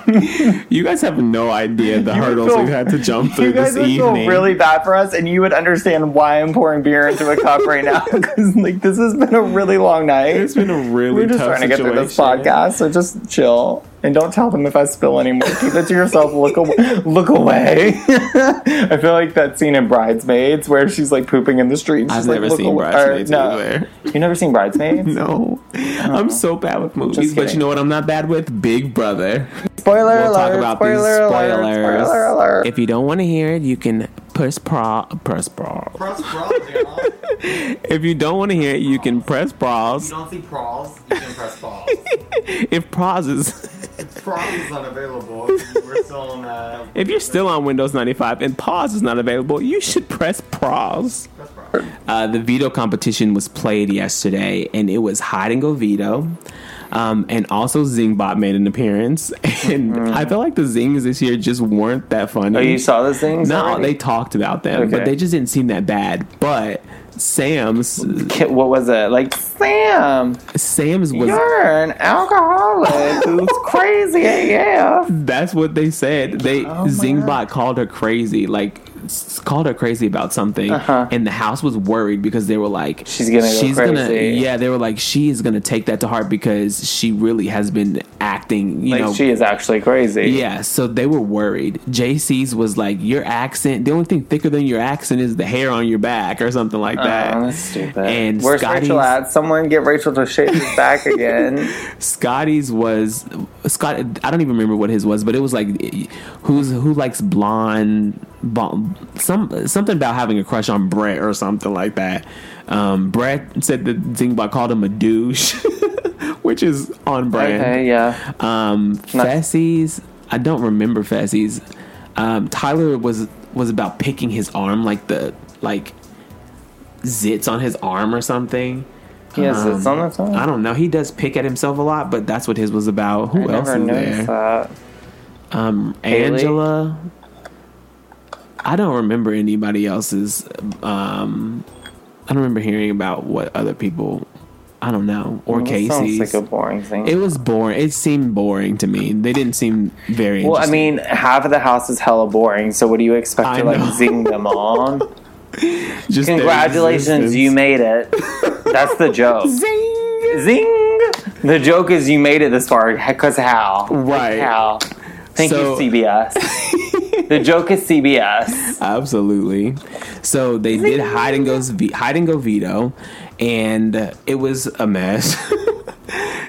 you guys have no idea the you hurdles feel, we've had to jump through this evening. You guys would feel really bad for us, and you would understand why I'm pouring beer into a cup right now. Because like this has been a really long night. It's been a really tough situation. We're just trying to get through this podcast, so just chill. And don't tell them if I spill anymore. Keep it to yourself. Look away. Look away. I feel like that scene in Bridesmaids where she's like pooping in the street. I've never like, seen away. Bridesmaids or, no. either. You've never seen Bridesmaids? No. I'm so bad with movies, but you know what I'm not bad with? Big Brother. Spoiler we'll alert. Talk about spoiler these spoilers. Alert. Spoiler alert. If you don't want to hear it, you can press pra- press pause. Press pause, y'all. If you don't want to hear it, you can press pause. If you don't see pause, you can press pause. If pause is... If pause is unavailable, we're still on... Uh, if you're still on Windows ninety-five and pause is not available, you should press pause. Press pause. Uh, the veto competition was played yesterday, and it was hide and go veto. Um, and also Zingbot made an appearance. And mm-hmm. I feel like the Zings this year just weren't that funny. Oh, you saw the Zings? No, already? They talked about them, okay. But they just didn't seem that bad. But... Sam's what was it like Sam Sam's was you're an alcoholic who's crazy A F. That's what they said. They oh Zingbot called her crazy like called her crazy about something uh-huh. and the house was worried because they were like she's gonna she's go gonna yeah they were like she is gonna take that to heart because she really has been acting you like know she is actually crazy yeah so they were worried. J C's was like your accent the only thing thicker than your accent is the hair on your back or something like that uh, that's stupid. And where's Scotty's, Rachel at someone get Rachel to shave his back again. Scotty's was Scott I don't even remember what his was but it was like who's who likes blonde Some something about having a crush on Brett or something like that. Um, Brett said that Zingbot called him a douche, which is on brand. Okay, yeah. Um, Fessy's, I don't remember Fessy's. Um, Tyler was was about picking his arm, like the like zits on his arm or something. He has um, zits on his arm. I don't know. He does pick at himself a lot, but that's what his was about. Who I else never is noticed there? That. Um, Angela. I don't remember anybody else's. Um, I don't remember hearing about what other people. I don't know. Or well, Casey's. Sounds like a boring thing. It was boring. It seemed boring to me. They didn't seem very. Well, I mean, half of the house is hella boring. So what do you expect I to know. Like zing them on? Just congratulations, you made it. That's the joke. Zing, zing. The joke is you made it this far. Cause how? Right? Like how? Thank so, you, C B S. The joke is C B S. Absolutely. So they did hide and go, hide and go veto, and it was a mess.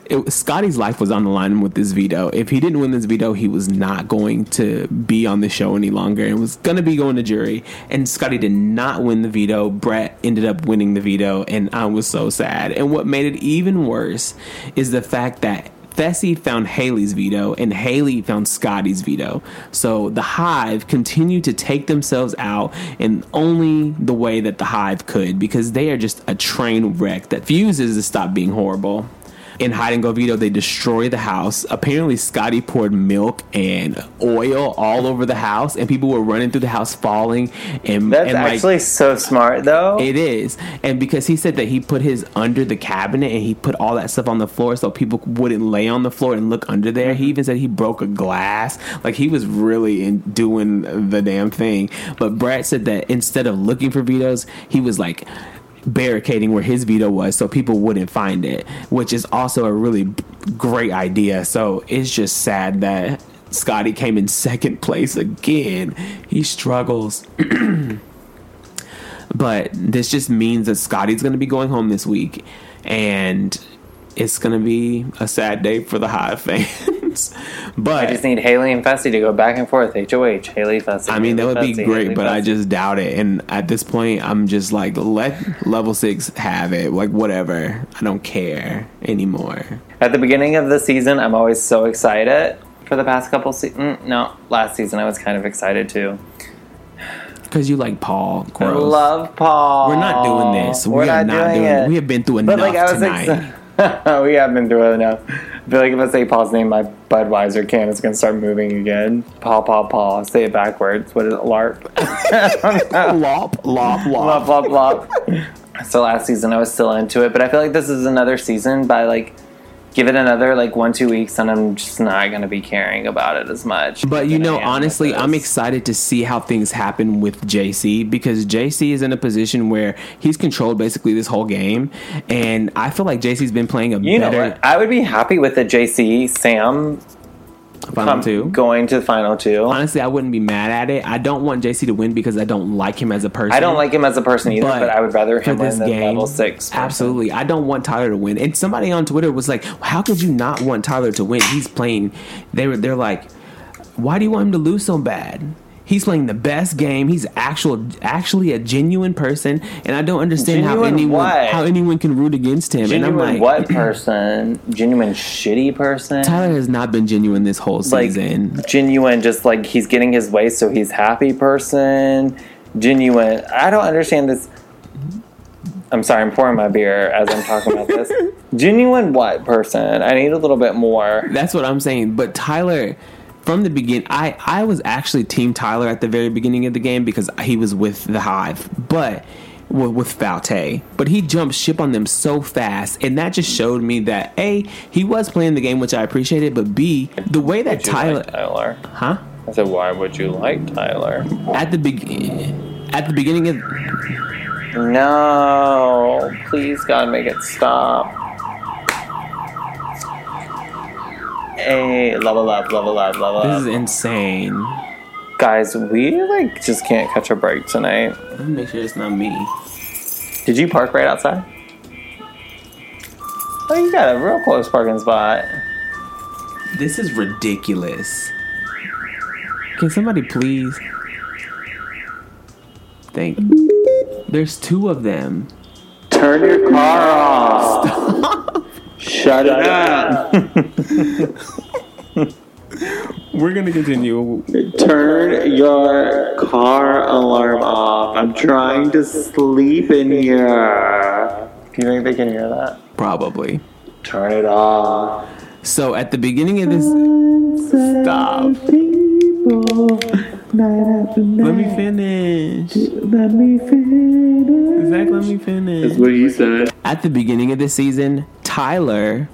It, Scotty's life was on the line with this veto. If he didn't win this veto, he was not going to be on the show any longer and was going to be going to jury. And Scotty did not win the veto. Brett ended up winning the veto, and I was so sad. And what made it even worse is the fact that Fessy found Haley's veto, and Haley found Scotty's veto. So the Hive continued to take themselves out in only the way that the Hive could, because they are just a train wreck that fuses to stop being horrible. In Hide and Go Veto, they destroy the house. Apparently, Scotty poured milk and oil all over the house, and people were running through the house falling. And that's and actually like, so smart, though. It is. And because he said that he put his under the cabinet and he put all that stuff on the floor so people wouldn't lay on the floor and look under there. He even said he broke a glass. Like, he was really in doing the damn thing. But Brad said that instead of looking for vetoes, he was like barricading where his veto was so people wouldn't find it, which is also a really great idea. So it's just sad that Scotty came in second place again. He struggles. But this just means that Scotty's going to be going home this week, and it's going to be a sad day for the Hive fans. But I just need Haley and Fessy to go back and forth, H O H, Haley, Fessy. I mean, Haley, that would Fessy, be great, Haley, but Fessy. I just doubt it. And at this point, I'm just like, let Level Six have it. Like, whatever. I don't care anymore. At the beginning of the season, I'm always so excited. For the past couple seasons. No, last season, I was kind of excited, too. Because you like Paul. Gross. I love Paul. We're not doing this. We're we are not, not doing it. We have been through enough but like, I was tonight. Ex- we have been through it enough. I feel like if I say Paul's name, my Budweiser can is going to start moving again. Paul, Paul, Paul. Say it backwards. What is it? LARP? Lop, lop, lop. Lop, lop, lop. So last season, I was still into it. But I feel like this is another season by, like, give it another, like, one, two weeks, and I'm just not going to be caring about it as much. But, you know, honestly, I'm excited to see how things happen with J C, because J C is in a position where he's controlled basically this whole game, and I feel like J C's been playing a better... You know what? I would be happy with the J C, Sam... Final um, two. Going to the final two. Honestly, I wouldn't be mad at it. I don't want J C to win because I don't like him as a person. I don't like him as a person either, but, but I would rather him win than Level Six. Person. Absolutely. I don't want Tyler to win. And somebody on Twitter was like, how could you not want Tyler to win? He's playing. They were, they're like, why do you want him to lose so bad? He's playing the best game. He's actual, actually a genuine person, and I don't understand genuine how anyone what? how anyone can root against him. Genuine and I'm like, what person? Genuine shitty person? Tyler has not been genuine this whole season. Like, genuine, just like he's getting his way, so he's happy person. Genuine. I don't understand this. I'm sorry, I'm pouring my beer as I'm talking about this. Genuine what person? I need a little bit more. That's what I'm saying. But Tyler... From the beginning, I, I was actually Team Tyler at the very beginning of the game because he was with the Hive, but well, with Falte. But he jumped ship on them so fast, and that just showed me that, A, he was playing the game, which I appreciated, but B, the way that Tyler... Like Tyler? Huh? I said, why would you like Tyler? At the, be- at the beginning of... No. Please, God, make it stop. Hey, level up, level up, level up. This is insane. Guys, we, like, just can't catch a break tonight. Let me make sure it's not me. Did you park right outside? Oh, you got a real close parking spot. This is ridiculous. Can somebody please? Thank you. There's two of them. Turn your car off. Stop. Shut, Shut it up. up. We're going to continue. Turn your car alarm off. I'm trying to sleep in here. Do you think they can hear that? Probably. Turn it off. So at the beginning of this... Stop. Night night. Let me finish. Let me finish. Zach, let me finish. That's what he said. At the beginning of this season... Tyler,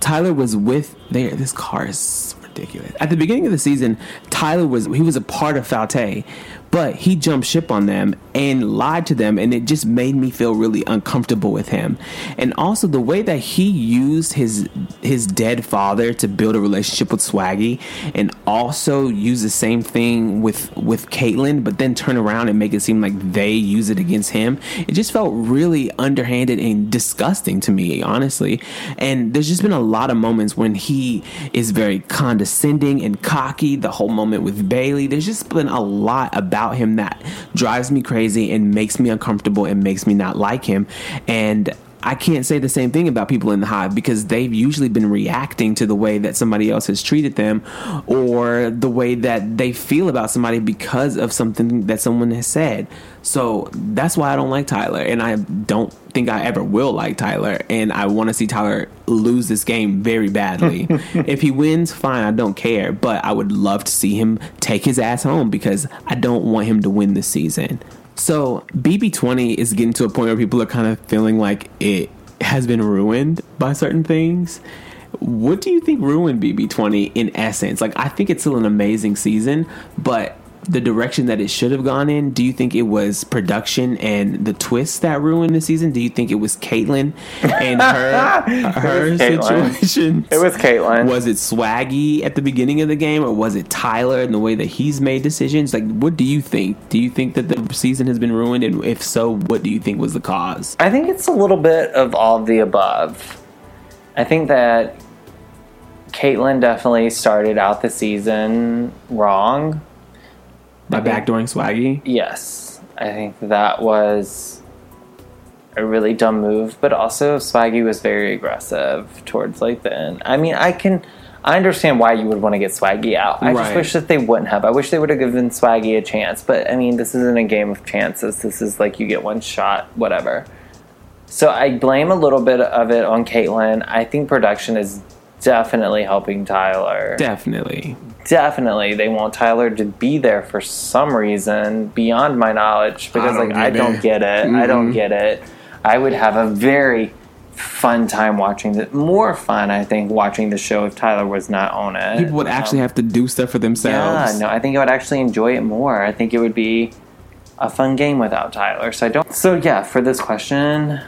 Tyler was with there. This car is ridiculous. At the beginning of the season, Tyler was he was a part of Falte, but he jumped ship on them and lied to them, and it just made me feel really uncomfortable with him. And also the way that he used his his dead father to build a relationship with Swaggy, and also use the same thing with with Caitlyn, but then turn around and make it seem like they use it against him. It just felt really underhanded and disgusting to me, honestly. And there's just been a lot of moments when he is very condescending and cocky. The whole moment with Bailey, there's just been a lot about him that drives me crazy and makes me uncomfortable and makes me not like him. And I can't say the same thing about people in the Hive because they've usually been reacting to the way that somebody else has treated them or the way that they feel about somebody because of something that someone has said. So that's why I don't like Tyler, and I don't think I ever will like Tyler, and I want to see Tyler lose this game very badly. If he wins, fine, I don't care, but I would love to see him take his ass home because I don't want him to win this season. So B B twenty is getting to a point where people are kind of feeling like it has been ruined by certain things. What do you think ruined B B twenty in essence? Like, I think it's still an amazing season, but the direction that it should have gone in, do you think it was production and the twists that ruined the season? Do you think it was Caitlyn and her her it situation? It was Caitlyn. Was it Swaggy at the beginning of the game, or was it Tyler and the way that he's made decisions? Like, what do you think? Do you think that the season has been ruined, and if so, what do you think was the cause? I think it's a little bit of all of the above. I think that Caitlyn definitely started out the season wrong. By backdooring Swaggy? Yes. I think that was a really dumb move, but also Swaggy was very aggressive towards, like, the end. I mean, I can... I understand why you would want to get Swaggy out. I right. just wish that they wouldn't have. I wish they would have given Swaggy a chance, but, I mean, this isn't a game of chances. This is, like, you get one shot, whatever. So I blame a little bit of it on Caitlyn. I think production is definitely helping Tyler. Definitely. Definitely, they want Tyler to be there for some reason beyond my knowledge because, like, I don't get it. I don't get it. I would have a very fun time watching it. More fun, I think, watching the show if Tyler was not on it. People would actually have to do stuff for themselves. Yeah, no, I think I would actually enjoy it more. I think it would be a fun game without Tyler. So I don't. So yeah, for this question,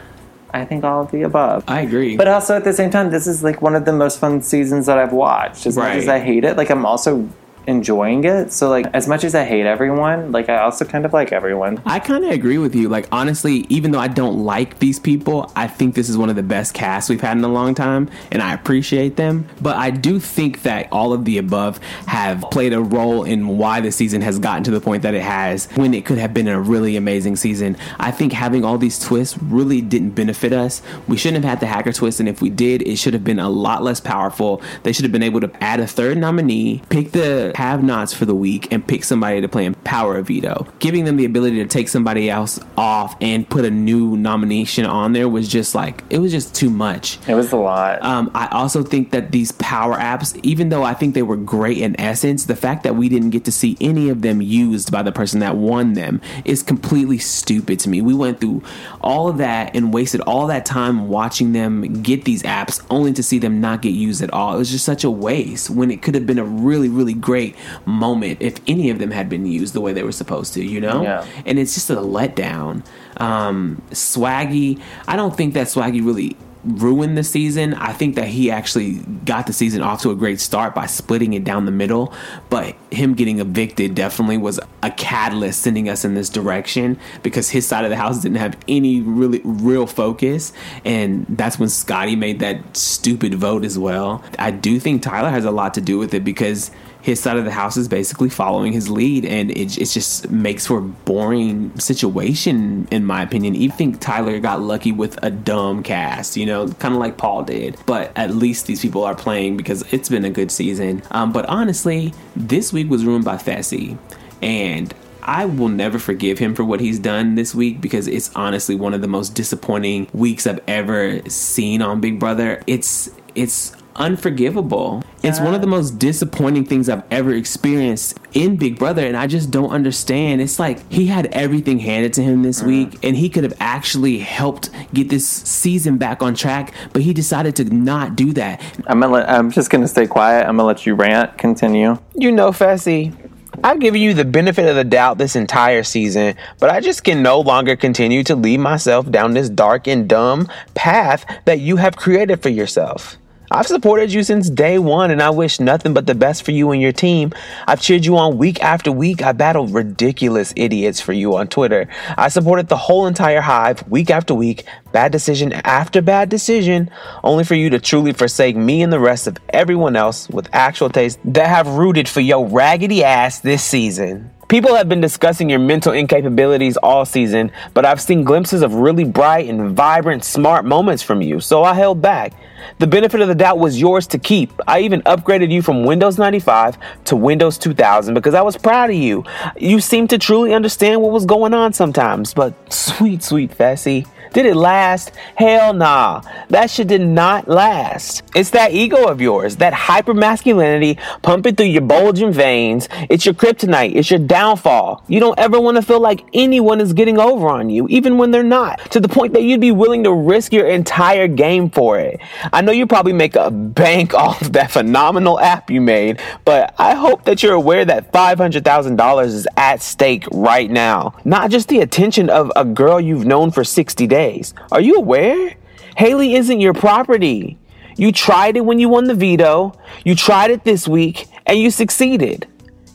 I think all of the above. I agree. But also at the same time, this is like one of the most fun seasons that I've watched. As right. much as I hate it, like, I'm also enjoying it. So, like, as much as I hate everyone, like, I also kind of like everyone. I kind of agree with you. Like, honestly, even though I don't like these people, I think this is one of the best casts we've had in a long time, and I appreciate them. But I do think that all of the above have played a role in why the season has gotten to the point that it has, when it could have been a really amazing season. I think having all these twists really didn't benefit us. We shouldn't have had the hacker twist, and if we did, it should have been a lot less powerful. They should have been able to add a third nominee, pick the have-nots for the week, and pick somebody to play in power veto. Giving them the ability to take somebody else off and put a new nomination on there was just like, it was just too much. It was a lot. Um, I also think that these power apps, even though I think they were great in essence, the fact that we didn't get to see any of them used by the person that won them is completely stupid to me. We went through all of that and wasted all that time watching them get these apps only to see them not get used at all. It was just such a waste when it could have been a really, really great moment if any of them had been used the way they were supposed to, you know? Yeah. And it's just a letdown. Um, Swaggy, I don't think that Swaggy really ruined the season. I think that he actually got the season off to a great start by splitting it down the middle, but him getting evicted definitely was a catalyst sending us in this direction because his side of the house didn't have any really real focus, and that's when Scotty made that stupid vote as well. I do think Tyler has a lot to do with it because his side of the house is basically following his lead, and it, it just makes for a boring situation, in my opinion. Even think Tyler got lucky with a dumb cast, you know, kind of like Paul did. But at least these people are playing because it's been a good season. Um, but honestly, this week was ruined by Fessy, and I will never forgive him for what he's done this week because it's honestly one of the most disappointing weeks I've ever seen on Big Brother. It's it's unforgivable. It's one of the most disappointing things I've ever experienced in Big Brother, and I just don't understand. It's like he had everything handed to him this week, and he could have actually helped get this season back on track, but he decided to not do that. I'm gonna let, I'm just going to stay quiet. I'm going to let you rant. Continue. You know, Fessy, I've given you the benefit of the doubt this entire season, but I just can no longer continue to lead myself down this dark and dumb path that you have created for yourself. I've supported you since day one, and I wish nothing but the best for you and your team. I've cheered you on week after week. I battled ridiculous idiots for you on Twitter. I supported the whole entire Hive week after week, bad decision after bad decision, only for you to truly forsake me and the rest of everyone else with actual taste that have rooted for your raggedy ass this season. People have been discussing your mental incapabilities all season, but I've seen glimpses of really bright and vibrant, smart moments from you, so I held back. The benefit of the doubt was yours to keep. I even upgraded you from Windows ninety-five to Windows two thousand because I was proud of you. You seemed to truly understand what was going on sometimes, but sweet, sweet Fessy, did it last? Hell nah. That shit did not last. It's that ego of yours, that hyper-masculinity pumping through your bulging veins. It's your kryptonite. It's your downfall. You don't ever want to feel like anyone is getting over on you, even when they're not, to the point that you'd be willing to risk your entire game for it. I know you probably make a bank off that phenomenal app you made, but I hope that you're aware that five hundred thousand dollars is at stake right now. Not just the attention of a girl you've known for sixty days. Are you aware? Haley isn't your property. You tried it when you won the veto, you tried it this week, and you succeeded.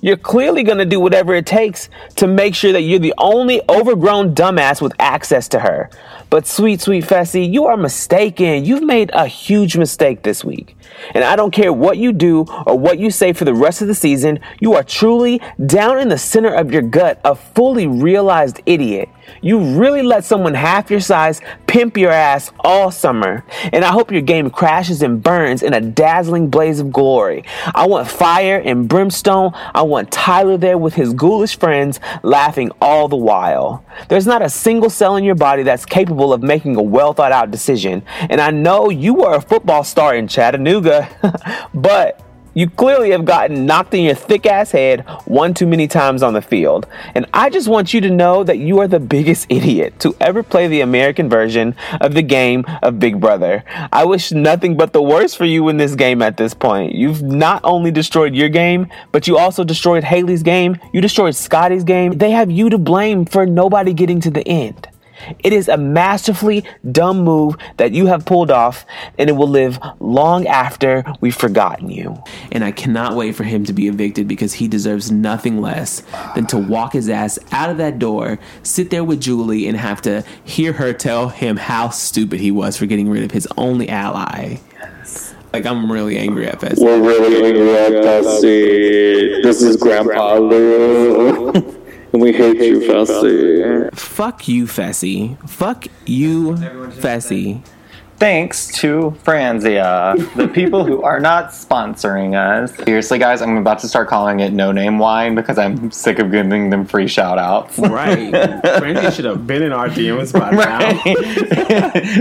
You're clearly going to do whatever it takes to make sure that you're the only overgrown dumbass with access to her. But sweet, sweet Fessy, you are mistaken. You've made a huge mistake this week. And I don't care what you do or what you say for the rest of the season, you are truly down in the center of your gut, a fully realized idiot. You really let someone half your size pimp your ass all summer. And I hope your game crashes and burns in a dazzling blaze of glory. I want fire and brimstone. I want Tyler there with his ghoulish friends laughing all the while. There's not a single cell in your body that's capable of making a well thought out decision. And I know you were a football star in Chattanooga, but you clearly have gotten knocked in your thick ass head one too many times on the field. And I just want you to know that you are the biggest idiot to ever play the American version of the game of Big Brother. I wish nothing but the worst for you in this game at this point. You've not only destroyed your game, but you also destroyed Haley's game. You destroyed Scotty's game. They have you to blame for nobody getting to the end. It is a masterfully dumb move that you have pulled off, and it will live long after we've forgotten you. And I cannot wait for him to be evicted because he deserves nothing less than to walk his ass out of that door, sit there with Julie, and have to hear her tell him how stupid he was for getting rid of his only ally. Yes. Like, I'm really angry at Fessy. We're really angry at Fessy. This is Grandpa Lou. And we hate, hate you, Fessy. Fuck you, Fessy. Fuck you, Fessy. Thanks to Franzia, the people who are not sponsoring us. Seriously, guys, I'm about to start calling it No Name Wine because I'm sick of giving them free shout-outs. Right. Franzia should have been in our D Ms by now.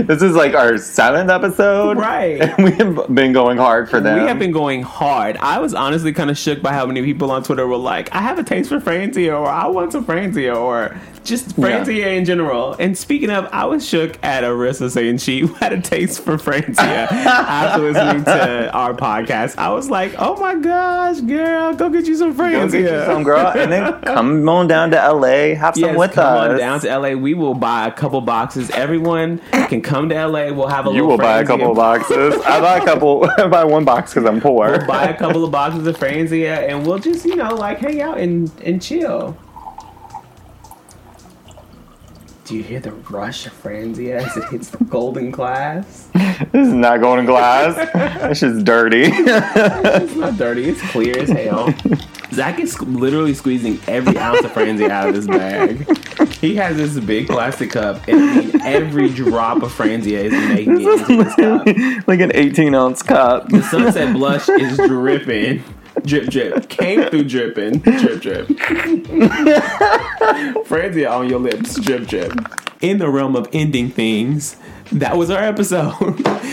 This is like our seventh episode. Right. And we have been going hard for them. We have been going hard. I was honestly kind of shook by how many people on Twitter were like, I have a taste for Franzia, or I want some Franzia, or just Franzia yeah. in general. And speaking of, I was shook at Arissa saying she had a taste for Franzia after listening to our podcast. I was like, oh my gosh, girl, go get you some Franzia. Go get you some, girl. And then come on down to L A. Have yes, some with come us. Come on down to L A. We will buy a couple boxes. Everyone can come to L A. We'll have a you little You will Franzia. Buy a couple boxes. I buy a couple. I buy one box because I'm poor. We'll buy a couple of boxes of Franzia and we'll just, you know, like hang out and, and chill. Do you hear the rush of Franzia as it hits the golden glass? This is not golden glass. That shit's dirty. It's not dirty. It's clear as hell. Zach is literally squeezing every ounce of Franzia out of his bag. He has this big plastic cup, and I mean, every drop of Franzia is making it into this cup. Like an eighteen-ounce cup. The sunset blush is dripping. Drip, drip. Came through dripping. Drip, drip. Franzia on your lips. Drip, drip. In the realm of ending things, that was our episode.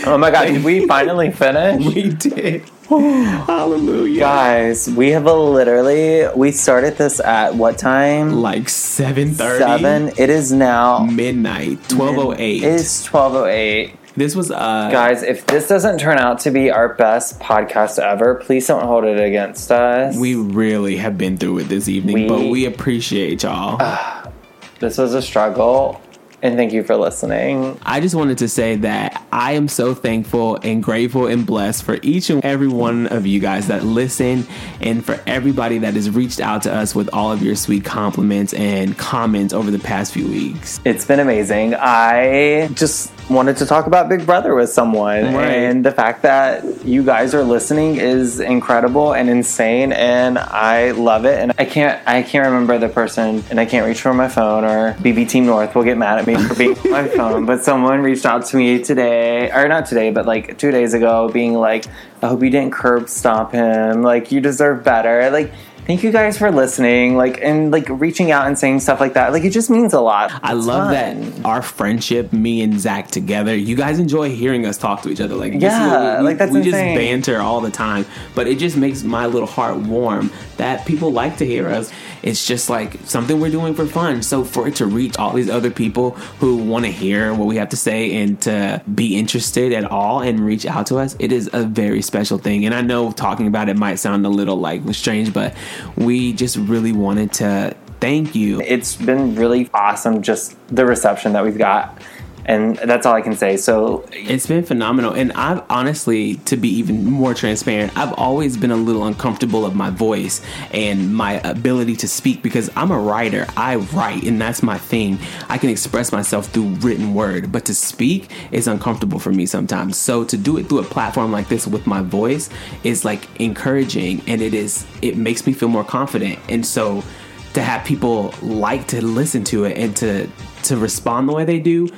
Oh my God, did we finally finish? We did. Hallelujah. Guys, we have a literally, we started this at what time? Like seven thirty. seven. It is now. Midnight. twelve oh eight. It is twelve oh eight. This was, uh... Guys, if this doesn't turn out to be our best podcast ever, please don't hold it against us. We really have been through it this evening, we, but we appreciate y'all. Uh, this was a struggle, and thank you for listening. I just wanted to say that I am so thankful and grateful and blessed for each and every one of you guys that listen and for everybody that has reached out to us with all of your sweet compliments and comments over the past few weeks. It's been amazing. I just... wanted to talk about Big Brother with someone. Right. And the fact that you guys are listening is incredible and insane, and I love it. And I can't I can't remember the person, and I can't reach for my phone, or B B Team North will get mad at me for being on my phone. But someone reached out to me today, or not today, but like two days ago, being like, I hope you didn't curb stomp him. Like, you deserve better. Like, thank you guys for listening, like, and like reaching out and saying stuff like that. Like, it just means a lot. I it's love fun. That our friendship, me and Zach together, you guys enjoy hearing us talk to each other. Like, yeah, we, like that's we insane. Just banter all the time, but it just makes my little heart warm that people like to hear us. It's just like something we're doing for fun. So for it to reach all these other people who want to hear what we have to say and to be interested at all and reach out to us, it is a very special thing. And I know talking about it might sound a little like strange, but we just really wanted to thank you. It's been really awesome, just the reception that we've got. And that's all I can say. So it's been phenomenal. And I've honestly, to be even more transparent, I've always been a little uncomfortable of my voice and my ability to speak, because I'm a writer. I write, and that's my thing. I can express myself through written word, but to speak is uncomfortable for me sometimes. So to do it through a platform like this with my voice is like encouraging, and it is, it makes me feel more confident. And so to have people like to listen to it and to, to respond the way they do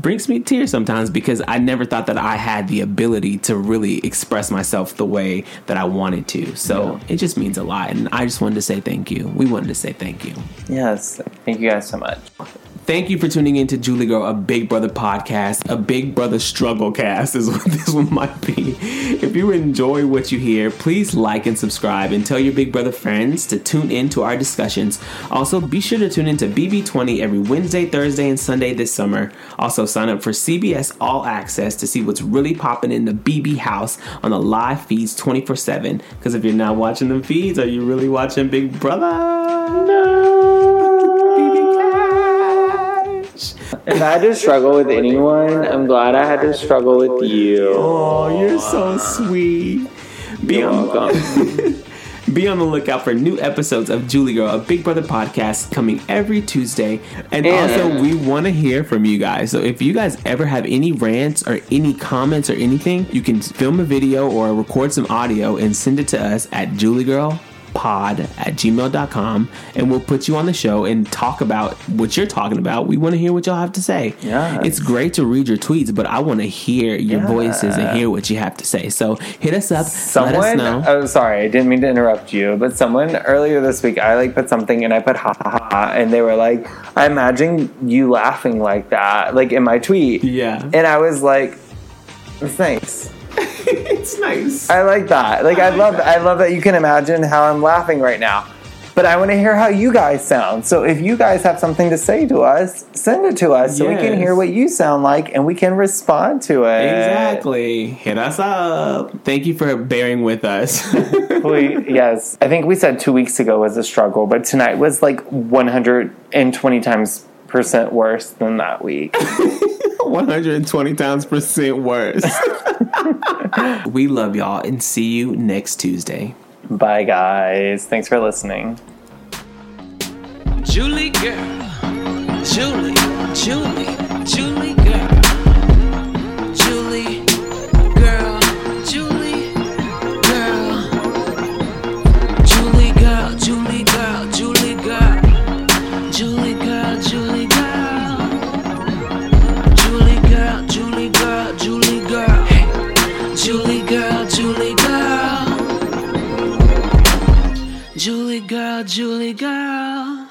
brings me tears sometimes, because I never thought that I had the ability to really express myself the way that I wanted to. So yeah. It just means a lot. And I just wanted to say thank you. We wanted to say thank you. Yes. Thank you guys so much. Thank you for tuning in to Julie Girl, a Big Brother podcast. A Big Brother struggle cast is what this one might be. If you enjoy what you hear, please like and subscribe, and tell your Big Brother friends to tune in to our discussions. Also, be sure to tune in to B B twenty every Wednesday, Thursday, and Sunday this summer. Also, sign up for C B S All Access to see what's really popping in the B B house on the live feeds twenty-four seven. Because if you're not watching the feeds, are you really watching Big Brother? No. If I had to struggle with anyone, I'm glad I had to struggle with you. Oh, you're so sweet. Be you're on, welcome. Be on the lookout for new episodes of Julie Girl, a Big Brother podcast, coming every Tuesday. And, and also, we want to hear from you guys. So if you guys ever have any rants or any comments or anything, you can film a video or record some audio and send it to us at julie girl pod at gmail dot com, and we'll put you on the show and talk about what you're talking about. We want to hear what y'all have to say. Yeah, it's great to read your tweets, but I want to hear your yeah. voices and hear what you have to say. So hit us up. Someone, let us know. Oh, sorry, I didn't mean to interrupt you, but someone earlier this week, I like put something and I put ha ha ha, and they were like, I imagine you laughing like that, like in my tweet. Yeah, and I was like, thanks. It's nice. I like that. Like, I, I like love that. I love that you can imagine how I'm laughing right now. But I want to hear how you guys sound. So if you guys have something to say to us, send it to us so yes. we can hear what you sound like and we can respond to it. Exactly. Hit us up. Thank you for bearing with us. we, yes. I think we said two weeks ago was a struggle, but tonight was like one hundred twenty times percent worse than that week. one hundred twenty times percent worse. We love y'all, and see you next Tuesday. Bye, guys. Thanks for listening. Julie Girl. Julie, Julie, Julie Girl. Julie Girl, Julie Girl. Julie Girl, Julie Girl, Julie Girl. Julie Girl, Julie Girl. Julie Girl, Julie Girl, Julie Girl. Julie Girl, Julie Girl. Julie Girl, Julie Girl.